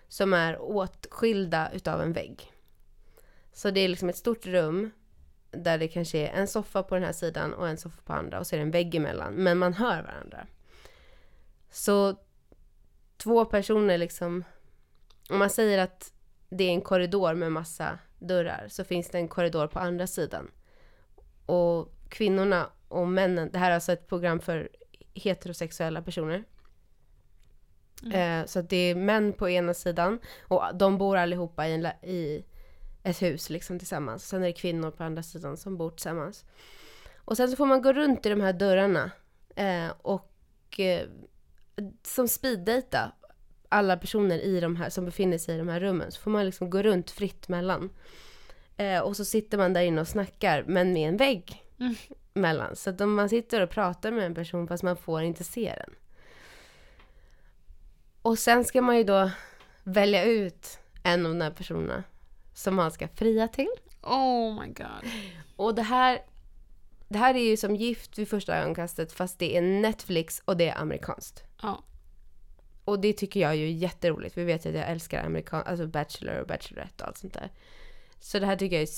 som är åtskilda utav en vägg. Så det är liksom ett stort rum där det kanske är en soffa på den här sidan och en soffa på andra, och så är det en vägg emellan, men man hör varandra. Så två personer liksom, om man säger att det är en korridor med massa dörrar, så finns det en korridor på andra sidan. Och kvinnorna och männen, det här är alltså ett program för heterosexuella personer. Mm. Eh, så att det är män på ena sidan, och de bor allihopa i, en, i ett hus liksom tillsammans. Sen är det kvinnor på andra sidan som bor tillsammans. Och sen så får man gå runt i de här dörrarna eh, och eh, som speeddejta alla personer i de här, som befinner sig i de här rummen. Så får man liksom gå runt fritt mellan. Eh, och så sitter man där inne och snackar, men med en vägg mm. mellan. Så att om man sitter och pratar med en person fast man får inte se den. Och sen ska man ju då välja ut en av de här personerna som man ska fria till. Oh my god. Och det här, det här är ju som Gift vid första ögonkastet, fast det är Netflix och det är amerikanskt. Ja. Oh. Och det tycker jag är ju jätteroligt. Vi vet ju att jag älskar amerikan, alltså Bachelor och Bachelorette och allt sånt där. Så det här tycker jag är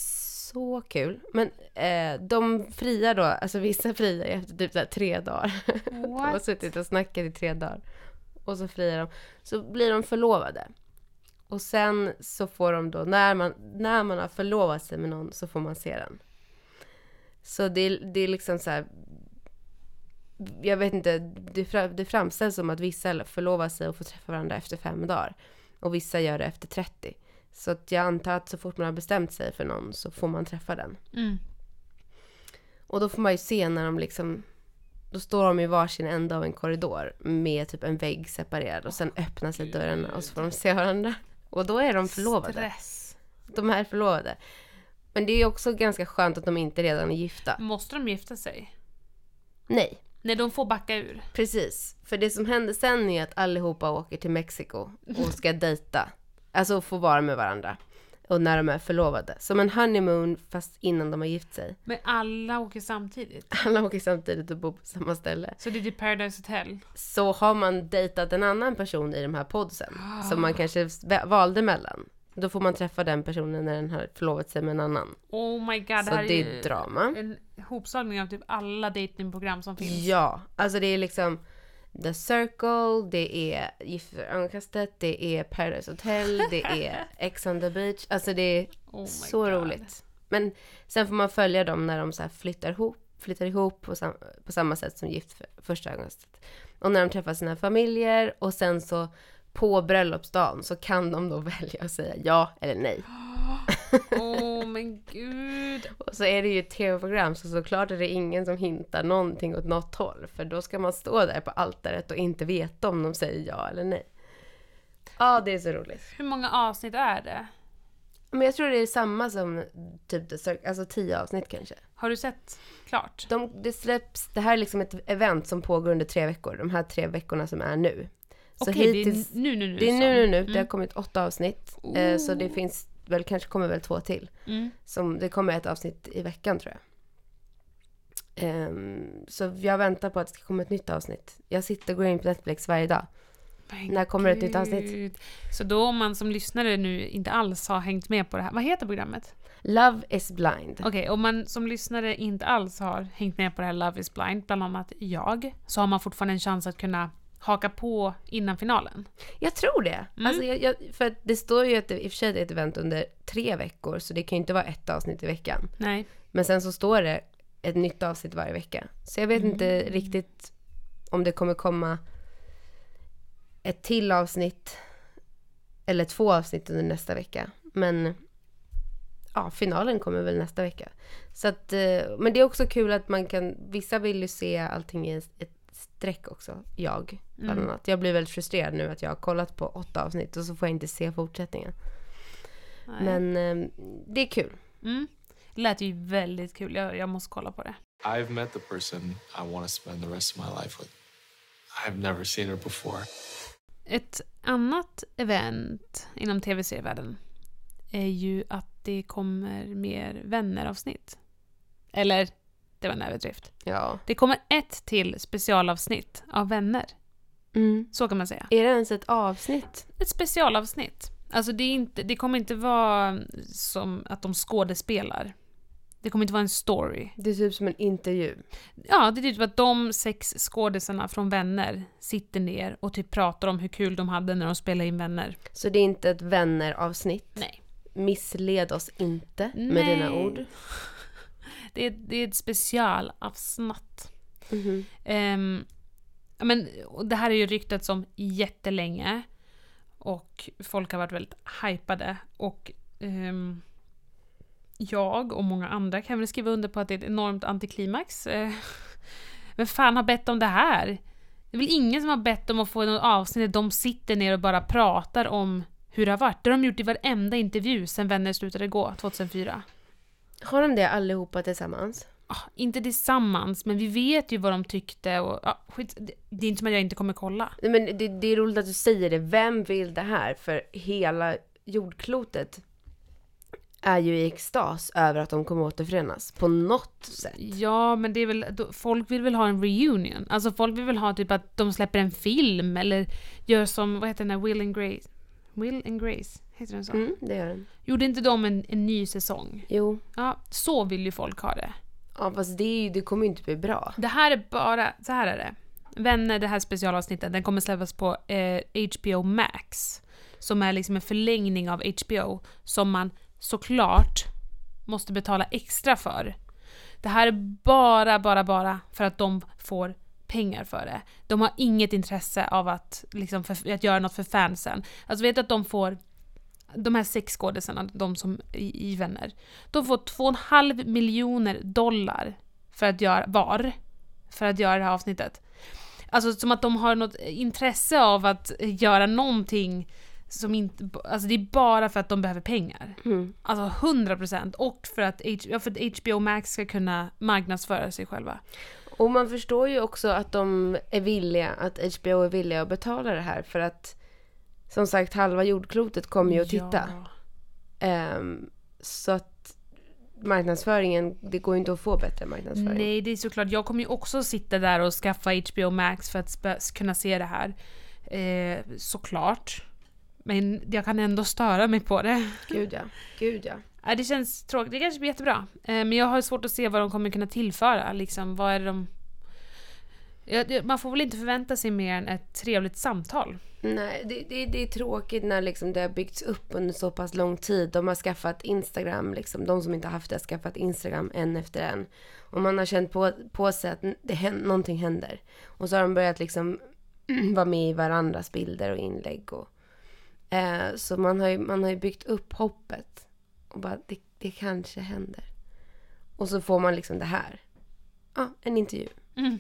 så kul. Men eh, de friar då, alltså vissa friar efter typ så här tre dagar. De har suttit och snackat i tre dagar. Och så friar de. Så blir de förlovade. Och sen så får de då, när man, när man har förlovat sig med någon, så får man se den. Så det, det är liksom så här... Jag vet inte, det framställs som att vissa förlovar sig och får träffa varandra efter fem dagar. Och vissa gör det efter trettio. Så att jag antar att så fort man har bestämt sig för någon så får man träffa den. Mm. Och då får man ju se när de liksom... Då står de i varsin ända av en korridor med typ en vägg separerad. Och sen öppnas sig dörrarna och så får de se varandra. Och då är de förlovade. Stress. De är förlovade. Men det är ju också ganska skönt att de inte redan är gifta. Måste de gifta sig? Nej. När de får backa ur. Precis. För det som händer sen är att allihopa åker till Mexiko och ska dejta. Alltså få vara med varandra. Och när de är förlovade. Som en honeymoon fast innan de har gift sig. Men alla åker samtidigt? Alla åker samtidigt och bor på samma ställe. Så det är Paradise Hotel? Så har man dejtat en annan person i de här podsen. Oh. Som man kanske valde mellan. Då får man träffa den personen när den har förlovat sig med en annan. Oh my god, så det här det är drama. En hopslagning av typ alla datingprogram som finns. Ja, alltså det är liksom The Circle, det är Gift i första ögonkastet, det är Paradise Hotel, det är Ex on the Beach. Alltså det är oh så god. roligt. Men sen får man följa dem när de så här flyttar ihop, flyttar ihop på, sam- på samma sätt som Gift för- första ögonkastet. Och när de träffar sina familjer, och sen så på bröllopsdagen så kan de då välja att säga ja eller nej. Åh, oh, men gud. Och så är det ju ett tv-program, så såklart är det ingen som hintar någonting åt något håll. För då ska man stå där på altaret och inte veta om de säger ja eller nej. Ja, det är så roligt. Hur många avsnitt är det? Men jag tror det är samma som typ The Circle, alltså tio avsnitt kanske. Har du sett klart? De, det släpps, det här är liksom ett event som pågår under tre veckor. De här tre veckorna som är nu. Så okej, hittills, det är nu nu nu. Det är nu nu nu. Mm. Det har kommit åtta avsnitt. Oh. Så det finns väl, kanske kommer väl två till. Mm. Som, det kommer ett avsnitt i veckan tror jag. Um, så jag väntar på att det ska komma ett nytt avsnitt. Jag sitter och går in på Netflix varje dag. Men när kommer Gud. Ett nytt avsnitt? Så då om man som lyssnare nu inte alls har hängt med på det här. Vad heter programmet? Love is Blind. Okej, okay, om man som lyssnare inte alls har hängt med på det här Love is Blind, bland annat jag, så har man fortfarande en chans att kunna haka på innan finalen. Jag tror det. Mm. Alltså jag, jag, för det står ju att det, i och för sig är ett event under tre veckor. Så det kan ju inte vara ett avsnitt i veckan. Nej. Men sen så står det ett nytt avsnitt varje vecka. Så jag vet mm. inte riktigt om det kommer komma ett till avsnitt. Eller två avsnitt under nästa vecka. Men ja, finalen kommer väl nästa vecka. Så att, men det är också kul att man kan... Vissa vill ju se allting i ett sträck också, jag bland annat. Mm. Jag blir väldigt frustrerad nu att jag har kollat på åtta avsnitt och så får jag inte se fortsättningen. Nej. Men eh, det är kul. Mm. Det lät ju väldigt kul. Jag, jag måste kolla på det. I've met the person I want to spend the rest of my life with. I've never seen her before. Ett annat event inom tv-serievärlden är ju att det kommer mer vänneravsnitt. Eller... Det var en överdrift. Ja. Det kommer ett till specialavsnitt av Vänner. Mm. Så kan man säga. Är det ens ett avsnitt? Ett specialavsnitt. Alltså det, är inte, det kommer inte vara som att de skådespelar. Det kommer inte vara en story. Det är typ som en intervju. Ja, det är typ att de sex skådespelarna från Vänner sitter ner och typ pratar om hur kul de hade när de spelade in Vänner. Så det är inte ett Vänner-avsnitt? Nej. Missled oss inte Nej. Med dina ord. Det är, det är ett specialavsnitt. Mm-hmm. Um, men, det här är ju ryktats om jättelänge. Och folk har varit väldigt hypade. Och... Um, jag och många andra kan väl skriva under på att det är ett enormt antiklimax. Men fan har bett om det här? Det är väl ingen som har bett om att få något avsnitt där de sitter ner och bara pratar om hur det har varit. Det har de gjort i varenda intervju sedan Vänner slutade gå tjugohundrafyra. Har de det allihopa tillsammans? Ah, inte tillsammans, men vi vet ju vad de tyckte. Och, ah, skit, det, det är inte som att jag inte kommer kolla. Men det, det är roligt att du säger det. Vem vill det här? För hela jordklotet är ju i extas över att de kommer återförenas på något sätt. Ja, men det är väl, folk vill väl ha en reunion. Alltså folk vill väl ha typ att de släpper en film eller gör som, vad heter den här, Will and Grace. Will and Grace, heter den så? Mm, det gör den. Gjorde inte de en, en ny säsong? Jo. Ja, så vill ju folk ha det. Ja, fast det, är ju, det kommer ju inte bli bra. Det här är bara, så här är det. Vänner, det här specialavsnittet, den kommer släppas på eh, H B O Max. Som är liksom en förlängning av H B O som man såklart måste betala extra för. Det här är bara, bara, bara för att de får pengar för det. De har inget intresse av att, liksom, för, att göra något för fansen. Alltså vet du att de får, de här sex skådespelarna, de som i, i Vänner, de får två och en halv miljoner dollar för att göra, var, för att göra det här avsnittet. Alltså som att de har något intresse av att göra någonting som inte, alltså det är bara för att de behöver pengar. Mm. Alltså hundra procent. Och för att, H, för att H B O Max ska kunna marknadsföra sig själva. Och man förstår ju också att de är villiga, att H B O är villiga att betala det här. För att, som sagt, halva jordklotet kommer ju att titta. Ja. Um, så att marknadsföringen, det går ju inte att få bättre marknadsföring. Nej, det är såklart. Jag kommer ju också sitta där och skaffa H B O Max för att sp- kunna se det här. Eh, såklart. Men jag kan ändå störa mig på det. Gud ja, gud ja. Ja, det känns tråkigt. Det kanske blir jättebra. Men jag har svårt att se vad de kommer kunna tillföra. Liksom, vad är de... Man får väl inte förvänta sig mer än ett trevligt samtal. Nej, det, det, det är tråkigt när liksom det har byggts upp under så pass lång tid. De har skaffat Instagram. Liksom, de som inte har haft det har skaffat Instagram en efter en. Och man har känt på, på sig att det händer, någonting händer. Och så har de börjat liksom vara med i varandras bilder och inlägg och... Så man har, ju, man har ju byggt upp hoppet. Och bara, det, det kanske händer. Och så får man liksom det här. Ja, ah, en intervju. Mm.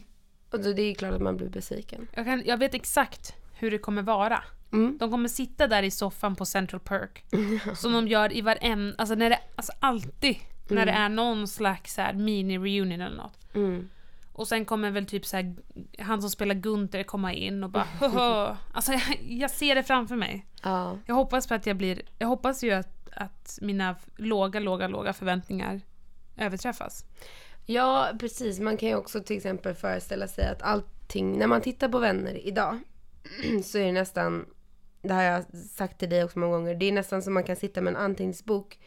Och då, det är ju klart att man blir besviken. Jag, kan, jag vet exakt hur det kommer vara. Mm. De kommer sitta där i soffan på Central Perk. Mm. Som de gör i varenda... Alltså, när det, alltså alltid. Mm. När det är någon slags så här mini-reunion eller något. Mm. Och sen kommer väl typ så här, han som spelar Gunther komma in och bara Hö-hö. Alltså jag, jag ser det framför mig. Ja. Jag hoppas på att jag blir jag hoppas ju att, att mina låga låga låga förväntningar överträffas. Ja, precis. Man kan ju också till exempel föreställa sig att allting när man tittar på Vänner idag så är det nästan, det har jag sagt till dig också många gånger, det är nästan som man kan sitta med en anteckningsbok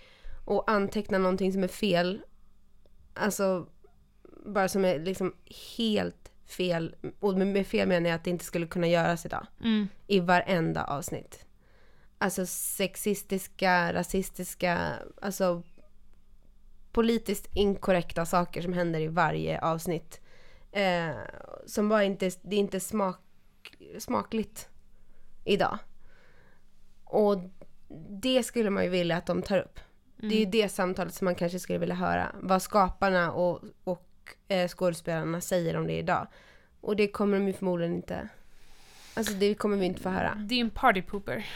och anteckna någonting som är fel. Alltså bara som är liksom helt fel. Och med fel menar jag att det inte skulle kunna göras idag. Mm. I varenda avsnitt. Alltså sexistiska, rasistiska, alltså politiskt inkorrekta saker som händer i varje avsnitt. Eh, som bara inte, det är inte smak, smakligt idag. Och det skulle man ju vilja att de tar upp. Mm. Det är ju det samtalet som man kanske skulle vilja höra. Vad skaparna och, och skådespelarna säger om det idag. Och det kommer de ju förmodligen inte. Alltså det kommer vi inte få höra. Det är en partypooper.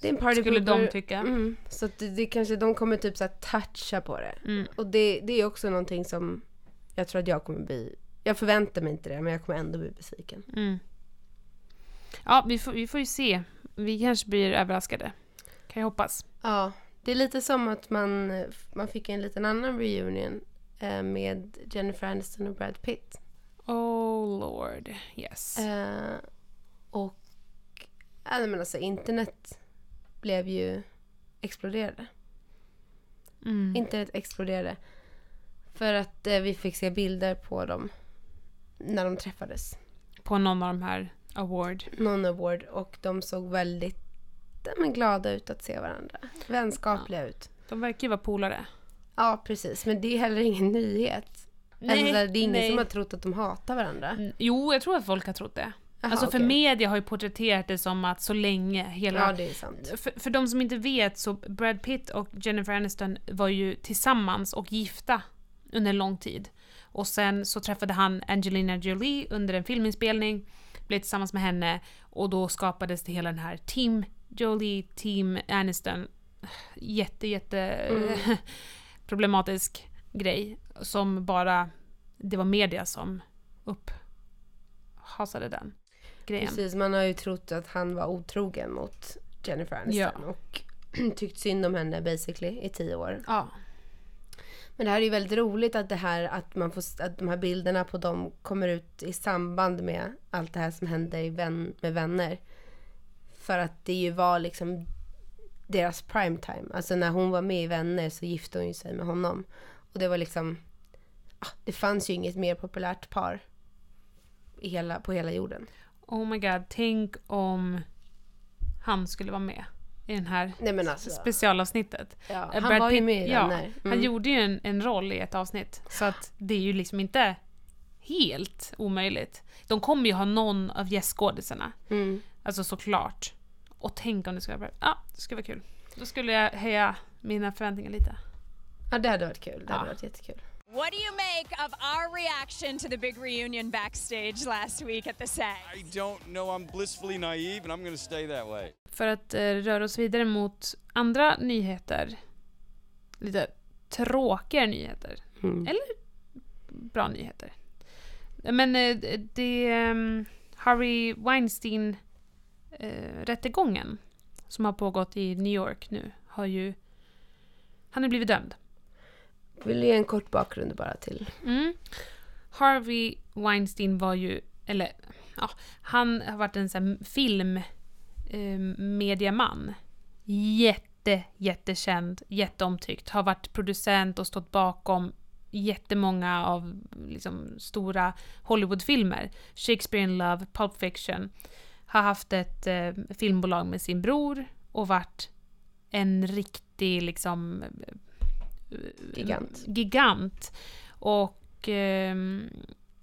Det är en partypooper. Skulle de tycka. Mm. Så det, det kanske de kommer typ så här toucha på det. Mm. Och det, det är också någonting som jag tror att jag kommer bli, jag förväntar mig inte det, men jag kommer ändå bli besviken. Mm. Ja, vi får, vi får ju se. Vi kanske blir överraskade. Kan jag hoppas. Ja, det är lite som att man man fick en liten annan reunion med Jennifer Aniston och Brad Pitt. Oh lord, yes. Uh, och äh, men alltså, internet blev ju exploderade. Mm. Internet exploderade. För att eh, vi fick se bilder på dem när de träffades. På någon av de här award. Någon award. Och de såg väldigt men, glada ut att se varandra. Vänskapliga ja. ut. De verkar ju vara polare. Ja, precis. Men det är heller ingen nyhet. Nej, alltså, det är ingen nej. som har trott att de hatar varandra. Jo, jag tror att folk har trott det. Aha, alltså för okay. media har ju porträtterat det som att så länge hela... Ja, det är sant. För, för de som inte vet så Brad Pitt och Jennifer Aniston var ju tillsammans och gifta under en lång tid. Och sen så träffade han Angelina Jolie under en filminspelning, blev tillsammans med henne och då skapades det hela den här Team Jolie, Team Aniston. Jätte, jätte mm. problematisk grej som bara, det var media som upp hasade den grejen. Precis, man har ju trott att han var otrogen mot Jennifer Aniston ja. och tyckt synd om henne basically i tio år. Ja. Men det här är ju väldigt roligt att det här att man får att de här bilderna på dem kommer ut i samband med allt det här som hände i vän, med vänner. För att det ju var liksom deras prime time. Alltså när hon var med i vänner så gifte hon ju sig med honom. Och det var liksom det fanns ju inget mer populärt par i hela, på hela jorden. Oh my god, tänk om han skulle vara med i den här Nej, men alltså, specialavsnittet. Ja, han Brad var ju med i ja, mm. Han gjorde ju en, en roll i ett avsnitt. Så att det är ju liksom inte helt omöjligt. De kommer ju ha någon av gästskådisarna. Mm. Alltså såklart. Och tänk om det skulle vara... Ja, det skulle vara kul. Då skulle jag höja mina förväntningar lite. Ja, det hade varit kul. Det hade ja. varit jättekul. What do you make of our reaction to the big reunion backstage last week at the set? I don't know, I'm blissfully naive and I'm going to stay that way. För att eh, röra oss vidare mot andra nyheter. Lite tråkiga nyheter. Mm. Eller bra nyheter. Men eh, det um, Harvey Weinstein eh, rättegången som har pågått i New York nu har ju han har blivit dömd. Vill ge en kort bakgrund bara till. Mm. Harvey Weinstein var ju eller ja, han har varit en sån här film eh, mediaman. Jätte jättekänd, jätteomtyckt. Har varit producent och stått bakom jättemånga av liksom stora Hollywoodfilmer. Shakespeare in Love, Pulp Fiction. Har haft ett eh, filmbolag med sin bror och varit en riktig liksom Gigant. gigant och eh,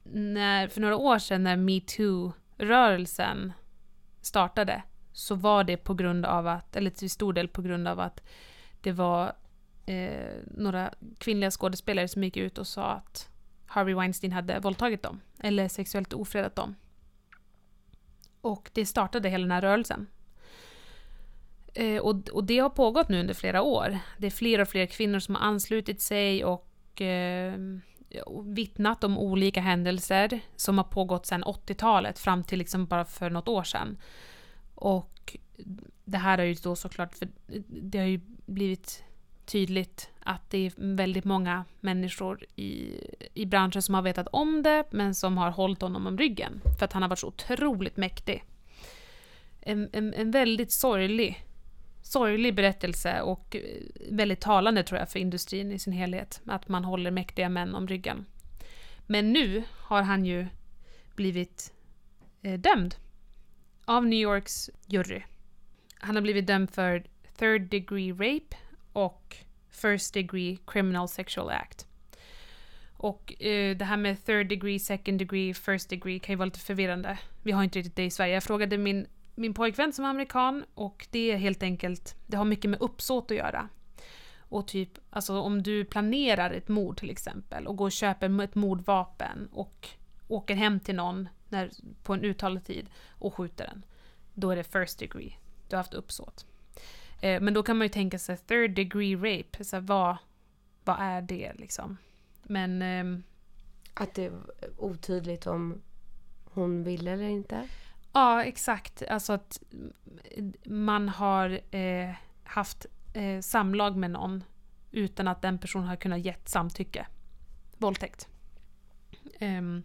när, för några år sedan när MeToo-rörelsen startade så var det på grund av att eller till stor del på grund av att det var eh, några kvinnliga skådespelare som gick ut och sa att Harvey Weinstein hade våldtagit dem eller sexuellt ofredat dem och det startade hela den här rörelsen. Och, och det har pågått nu under flera år. Det är fler och fler kvinnor som har anslutit sig och eh, vittnat om olika händelser som har pågått sedan åttiotalet fram till liksom bara för något år sedan. Och det här har ju då såklart för det har ju blivit tydligt att det är väldigt många människor i, i branschen som har vetat om det men som har hållit honom om ryggen för att han har varit så otroligt mäktig. En, en, en väldigt sorglig sorglig berättelse och väldigt talande tror jag för industrin i sin helhet att man håller mäktiga män om ryggen. Men nu har han ju blivit eh, dömd av New Yorks jury. Han har blivit dömd för third degree rape och first degree criminal sexual act. Och eh, det här med third degree, second degree, first degree kan ju vara lite förvirrande. Vi har inte riktigt det i Sverige. Jag frågade min Min pojkvän som är amerikan och det är helt enkelt, det har mycket med uppsåt att göra. Och typ, alltså om du planerar ett mord till exempel och går och köper ett mordvapen och åker hem till någon när, på en uttalad tid och skjuter den. Då är det first degree. Du har haft uppsåt. Eh, men då kan man ju tänka sig third degree rape. Så vad, vad är det liksom? Men... Eh, att det är otydligt om hon vill eller inte? Ja, exakt. Alltså att man har eh, haft eh, samlag med någon utan att den personen har kunnat gett samtycke. Våldtäkt. Um,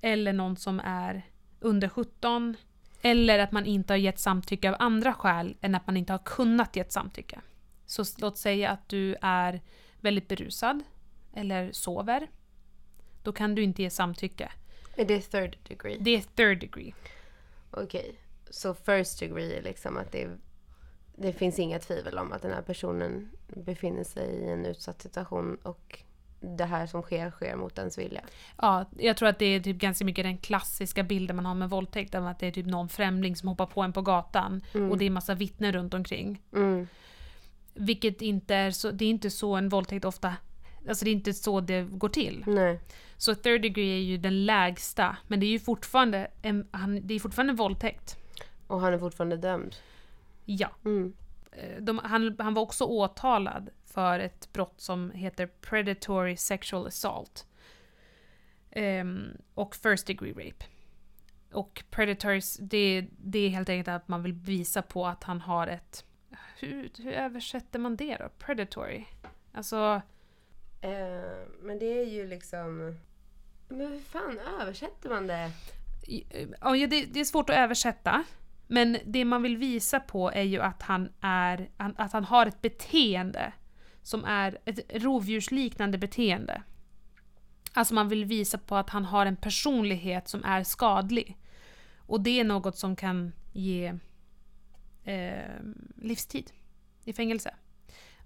eller någon som är under sjutton. Eller att man inte har gett samtycke av andra skäl än att man inte har kunnat gett samtycke. Så låt säga att du är väldigt berusad eller sover, då kan du inte ge samtycke. Är det third degree? Det är third degree. Okej, okay. Så first degree är liksom att det, det finns inga tvivel om att den här personen befinner sig i en utsatt situation och det här som sker, sker mot ens vilja. Ja, jag tror att det är typ ganska mycket den klassiska bilden man har med våldtäkt, att det är typ någon främling som hoppar på en på gatan mm. och det är massa vittnen runt omkring. Mm. Vilket inte är så, det är inte så en våldtäkt ofta, alltså det är inte så det går till. Nej. Så third degree är ju den lägsta, men det är ju fortfarande en, han, det är fortfarande en våldtäkt. Och han är fortfarande dömd. Ja. Mm. De, han, han var också åtalad för ett brott som heter predatory sexual assault um, och first degree rape. Och predators, det, det är helt enkelt att man vill visa på att han har ett, hur, hur översätter man det då? Predatory. Alltså uh, men det är ju liksom, men hur fan översätter man det? Ja, det, det är svårt att översätta. Men det man vill visa på är ju att han, är, att han har ett beteende som är ett rovdjursliknande beteende. Alltså man vill visa på att han har en personlighet som är skadlig. Och det är något som kan ge eh, livstid i fängelse.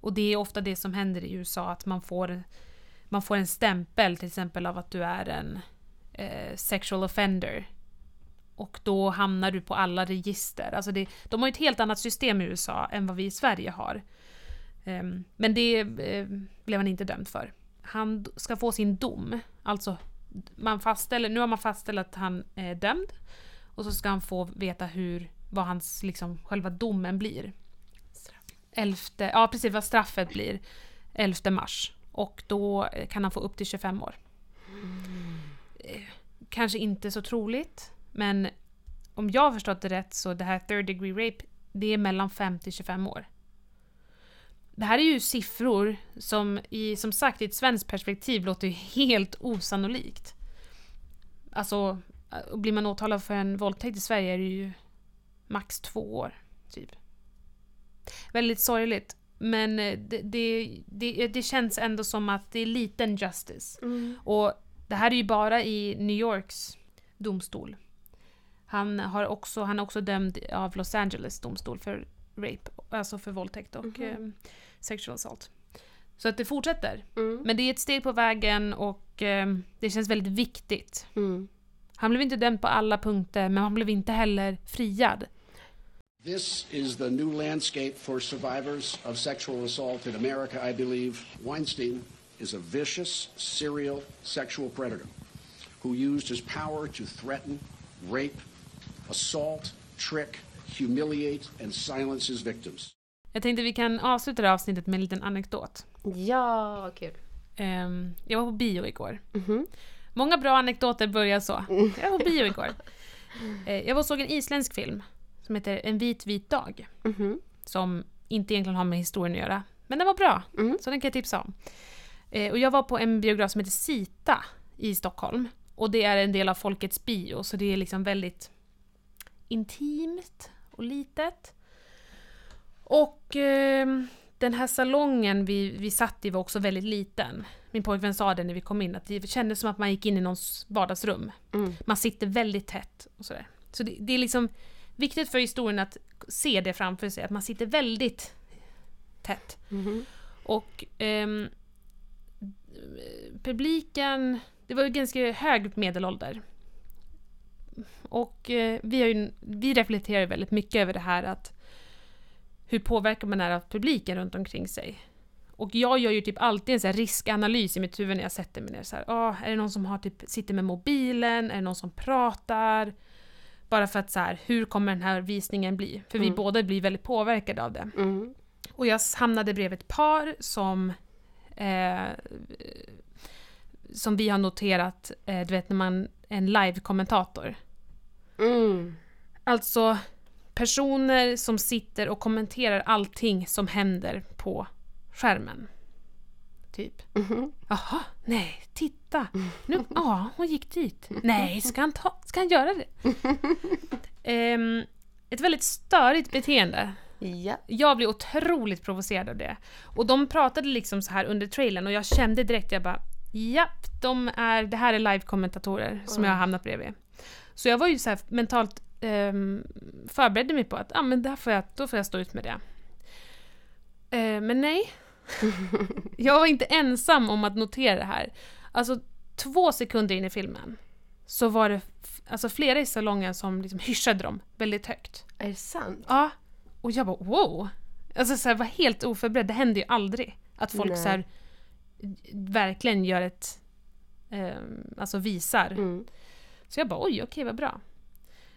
Och det är ofta det som händer i U S A, att man får, man får en stämpel till exempel av att du är en eh, sexual offender. Och då hamnar du på alla register. Alltså det, de har ju ett helt annat system i U S A än vad vi i Sverige har. Um, men det um, blev han inte dömd för. Han ska få sin dom. Alltså, man fastställer, nu har man fastställt att han är dömd. Och så ska han få veta hur, vad hans liksom, själva domen blir. Elfte, ja, precis vad straffet blir. elfte mars. Och då kan han få upp till tjugofem år. Mm. Kanske inte så troligt. Men om jag har förstått det rätt så det här third degree rape, det är mellan fem till tjugofem år. Det här är ju siffror som i, som sagt i ett svenskt perspektiv låter ju helt osannolikt. Alltså blir man åtalad för en våldtäkt i Sverige är det ju max två år typ. Väldigt sorgligt. Men det, det, det, det känns ändå som att det är liten justice. Mm. Och det här är ju bara i New Yorks domstol. Han har också, han är också dömd av Los Angeles domstol för rape, alltså för våldtäkt och mm-hmm. eh, sexual assault. Så att det fortsätter. Mm. Men det är ett steg på vägen och eh, det känns väldigt viktigt. Mm. Han blev inte dömd på alla punkter, men han blev inte heller friad. This is the new landscape for survivors of sexual assault in America, I believe. Weinstein is a vicious serial sexual predator who used his power to threaten, rape, assault, trick, humiliate and silence his victims. Jag tänkte vi kan avsluta det avsnittet med en liten anekdot. Ja, vad kul. Um, jag var på bio igår. Mm-hmm. Många bra anekdoter börjar så. Mm. Jag var på bio igår. uh, jag var såg en isländsk film som heter En vit vit dag. Mm-hmm. Som inte egentligen har med historien att göra. Men den var bra, mm. så den kan jag tipsa om. Uh, och jag var på en biograf som heter Sita i Stockholm. Och det är en del av folkets bio, så det är liksom väldigt intimt och litet. Och eh, den här salongen vi, vi satt i var också väldigt liten. Min pojkvän sa det när vi kom in, att det kändes som att man gick in i någons vardagsrum. Mm. Man sitter väldigt tätt och sådär. Så det, det är liksom viktigt för historien att se det framför sig, att man sitter väldigt tätt. Mm-hmm. Och eh, publiken... Det var ju ganska hög medelålder. Och eh, vi, har ju, vi reflekterar väldigt mycket över det här att hur påverkar man är av publiken runt omkring sig. Och jag gör ju typ alltid en så här riskanalys i mitt huvud när jag sätter mig ner. Så här, ah, är det någon som har typ, sitter med mobilen? Är det någon som pratar? Bara för att så här, hur kommer den här visningen bli? För mm. vi båda blir väldigt påverkade av det. Mm. Och jag hamnade bredvid ett par som... Eh, som vi har noterat, du vet när man är en live-kommentator. Mm. Alltså personer som sitter och kommenterar allting som händer på skärmen. Typ. Mm-hmm. Jaha, nej, titta. Ja, ah, hon gick dit. Nej, ska han, ta, ska han göra det? um, ett väldigt störigt beteende Ja. Jag blev otroligt provocerad av det. Och de pratade liksom så här under trailern och jag kände direkt, jag bara, japp, de är, det här är live-kommentatorer som mm. jag har hamnat bredvid. Så jag var ju så här mentalt eh, förberedde mig på att ah, men det här får jag, då får jag stå ut med det. Eh, men nej. Jag var inte ensam om att notera det här. Alltså två sekunder in i filmen så var det f- alltså flera i salongen som liksom hyschade dem väldigt högt. Är det sant? Ja. Och jag bara, wow. Alltså så här, var helt oförberedd. Det händer ju aldrig att folk nej. så här verkligen gör ett eh, alltså visar. Mm. Så jag bara, oj, okej, vad bra.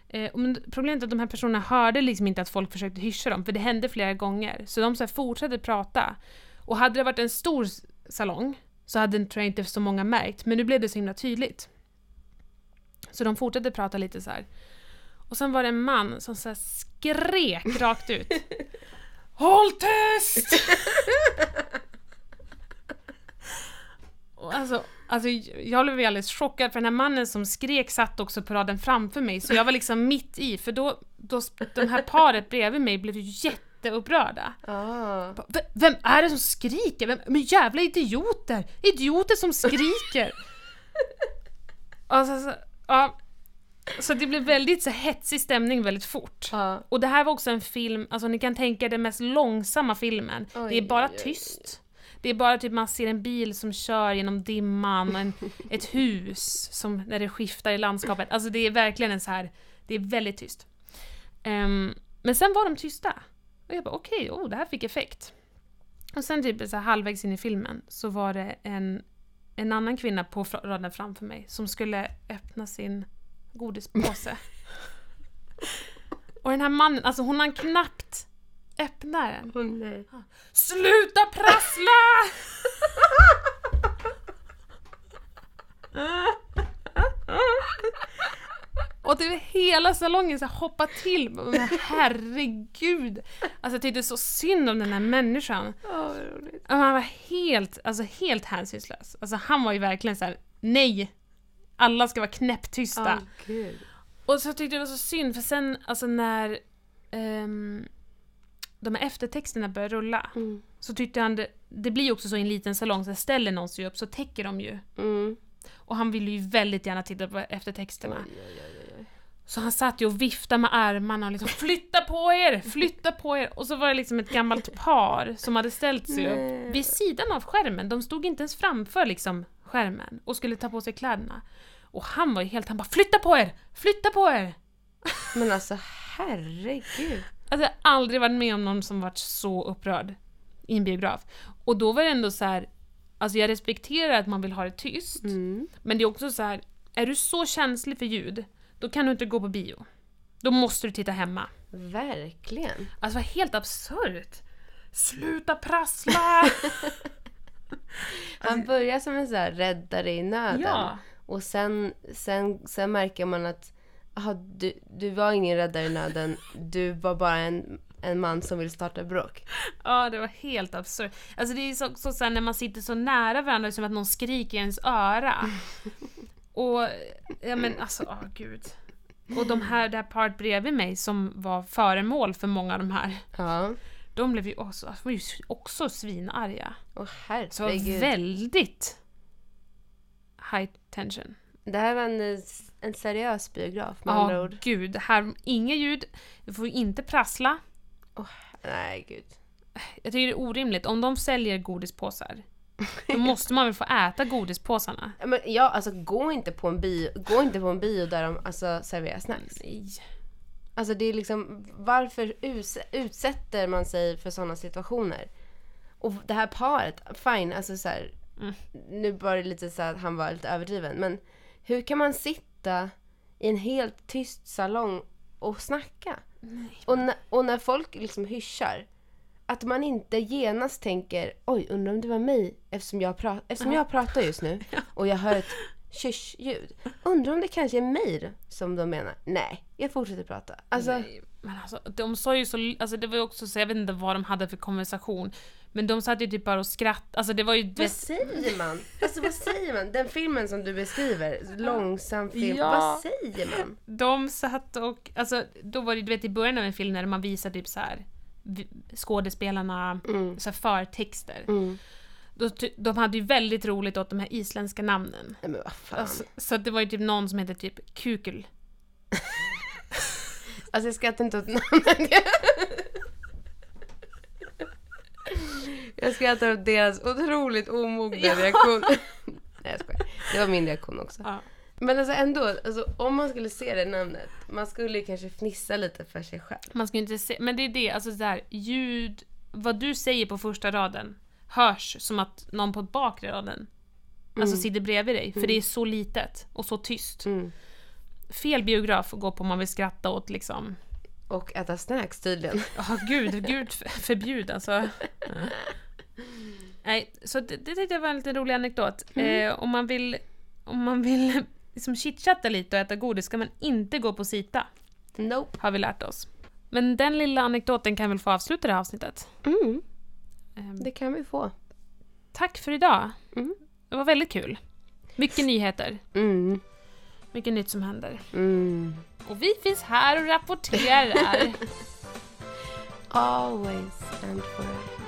Eh, men problemet är att de här personerna hörde liksom inte att folk försökte hyscha dem, för det hände flera gånger. Så de så här fortsatte prata. Och hade det varit en stor salong så hade det inte så många märkt. Men nu blev det så himla tydligt. Så de fortsatte prata lite så här. Och sen var det en man som så här skrek rakt ut. Håll tyst! Alltså, alltså, jag blev alldeles chockad, för den här mannen som skrek satt också på raden framför mig. Så jag var liksom mitt i, för då, då den här paret bredvid mig blev jätteupprörda. Ah. V- vem är det som skriker? Vem? Men jävla idioter! Idioter som skriker! Alltså, så, ja. Så det blev väldigt så hetsig stämning väldigt fort. Ah. Och det här var också en film, alltså ni kan tänka den mest långsamma filmen. Oj, det är bara oj, oj. tyst. Det är bara typ man ser en bil som kör genom dimman, en, ett hus som när det skiftar i landskapet. Alltså det är verkligen en så här, det är väldigt tyst. Um, men sen var de tysta. Och jag bara okej, okay, oh, det här fick effekt. Och sen typ så här, halvvägs in i filmen så var det en, en annan kvinna på raden framför mig som skulle öppna sin godispåse. Och den här mannen, alltså hon har knappt öppna den. Oh, nej. Sluta prassla! Och det var hela salongen så hoppa till. Men herregud. Alltså jag tyckte så synd om den här människan. Oh, han var helt, alltså helt hänsynslös. Alltså han var ju verkligen så här: nej, alla ska vara knäpptysta. Oh, Gud. Och så tyckte jag det var så synd, för sen alltså när um, de här eftertexterna börjar rulla mm. så tyckte han det, det blir också så i en liten salong så ställer någon sig upp så täcker de ju mm. och han ville ju väldigt gärna titta på eftertexterna oj, oj, oj, oj. Så han satt ju och viftade med armarna och liksom flytta på er, flytta på er och så var det liksom ett gammalt par som hade ställt sig nej. upp vid sidan av skärmen, de stod inte ens framför liksom skärmen och skulle ta på sig kläderna och han var ju helt, han bara flytta på er, flytta på er men alltså herregud. Alltså jag har aldrig varit med om någon som varit så upprörd i en biograf. Och då var det ändå så här, alltså jag respekterar att man vill ha det tyst. Mm. Men det är också så här, är du så känslig för ljud, då kan du inte gå på bio. Då måste du titta hemma. Verkligen. Alltså det var helt absurt. Sluta prassla! Han börjar som en så här räddare i nöden. Ja. Och sen, sen, sen märker man att aha, du, du var ingen räddare i nöden. Du var bara en, en man som vill starta bråk. Ja, det var helt absurd. Alltså det är så, så, så här, när man sitter så nära varandra, det är som att någon skriker i ens öra. Och ja men alltså, åh oh, gud. Och de här, det här part bredvid mig som var föremål för många av de här ja. De blev ju också, var ju också svinarga. Åh oh, herregud. Så var väldigt high tension. Det här var en, en seriös biograf med oh, andra ord. Gud, här inga ljud. Du får inte prassla. Oh, nej, gud. Jag tycker det är orimligt. Om de säljer godispåsar då måste man väl få äta godispåsarna. Men ja, alltså gå inte på en bio, gå inte på en bio där de alltså serverar snacks. Nej. Alltså det är liksom varför us- utsätter man sig för sådana situationer? Och det här paret, fine, alltså så här, mm. nu var det lite så här, han var lite överdriven, men hur kan man sitta i en helt tyst salong och snacka? Och, na- och när folk liksom hyschar, att man inte genast tänker oj, undrar om det var mig eftersom jag, pra- eftersom jag pratar just nu och jag hör ett kysch-ljud. Undrar om det kanske är mig som de menar. Nej, jag fortsätter prata. Alltså, nej, men alltså, de sa ju så, alltså det var ju också så, jag vet inte vad de hade för konversation. Men de satt ju typ bara och skratt. Alltså det var ju... Vad säger man? Alltså vad säger man? Den filmen som du beskriver, långsam film, ja. Vad säger man? De satt och... Alltså då var det, du vet, i början av en film när man visar typ så här skådespelarna mm. så här, förtexter. Mm. Då, de hade ju väldigt roligt åt de här isländska namnen. Nej, men vad fan. Alltså, så det var ju typ någon som hette typ Kukul. Alltså jag skrattar inte åt namnet. Jag skrattar åt deras otroligt omogna ja. reaktion. Nej, jag skojar. Det var min reaktion också. Ja. Men alltså ändå, alltså, om man skulle se det namnet, man skulle ju kanske fnissa lite för sig själv. Man skulle inte se, men det är det, alltså så här, ljud, vad du säger på första raden hörs som att någon på bakre raden mm. alltså sitter bredvid dig, för mm. det är så litet och så tyst. Mm. Fel biograf att gå på om man vill skratta åt liksom. Och äta snacks tydligen. Ja, oh, gud, gud förbjud alltså. Mm. Nej, så det, det tyckte jag var en liten rolig anekdot. Mm. Eh, om man vill, om man vill liksom chitchatta lite och äta godis ska man inte gå på Sita. Nope. Har vi lärt oss. Men den lilla anekdoten kan väl få avsluta det här avsnittet? Mm. Eh, det kan vi få. Tack för idag. Mm. Det var väldigt kul. Mycket nyheter. Mm. Mycket nytt som händer. Mm. Och vi finns här och rapporterar. Always and forever.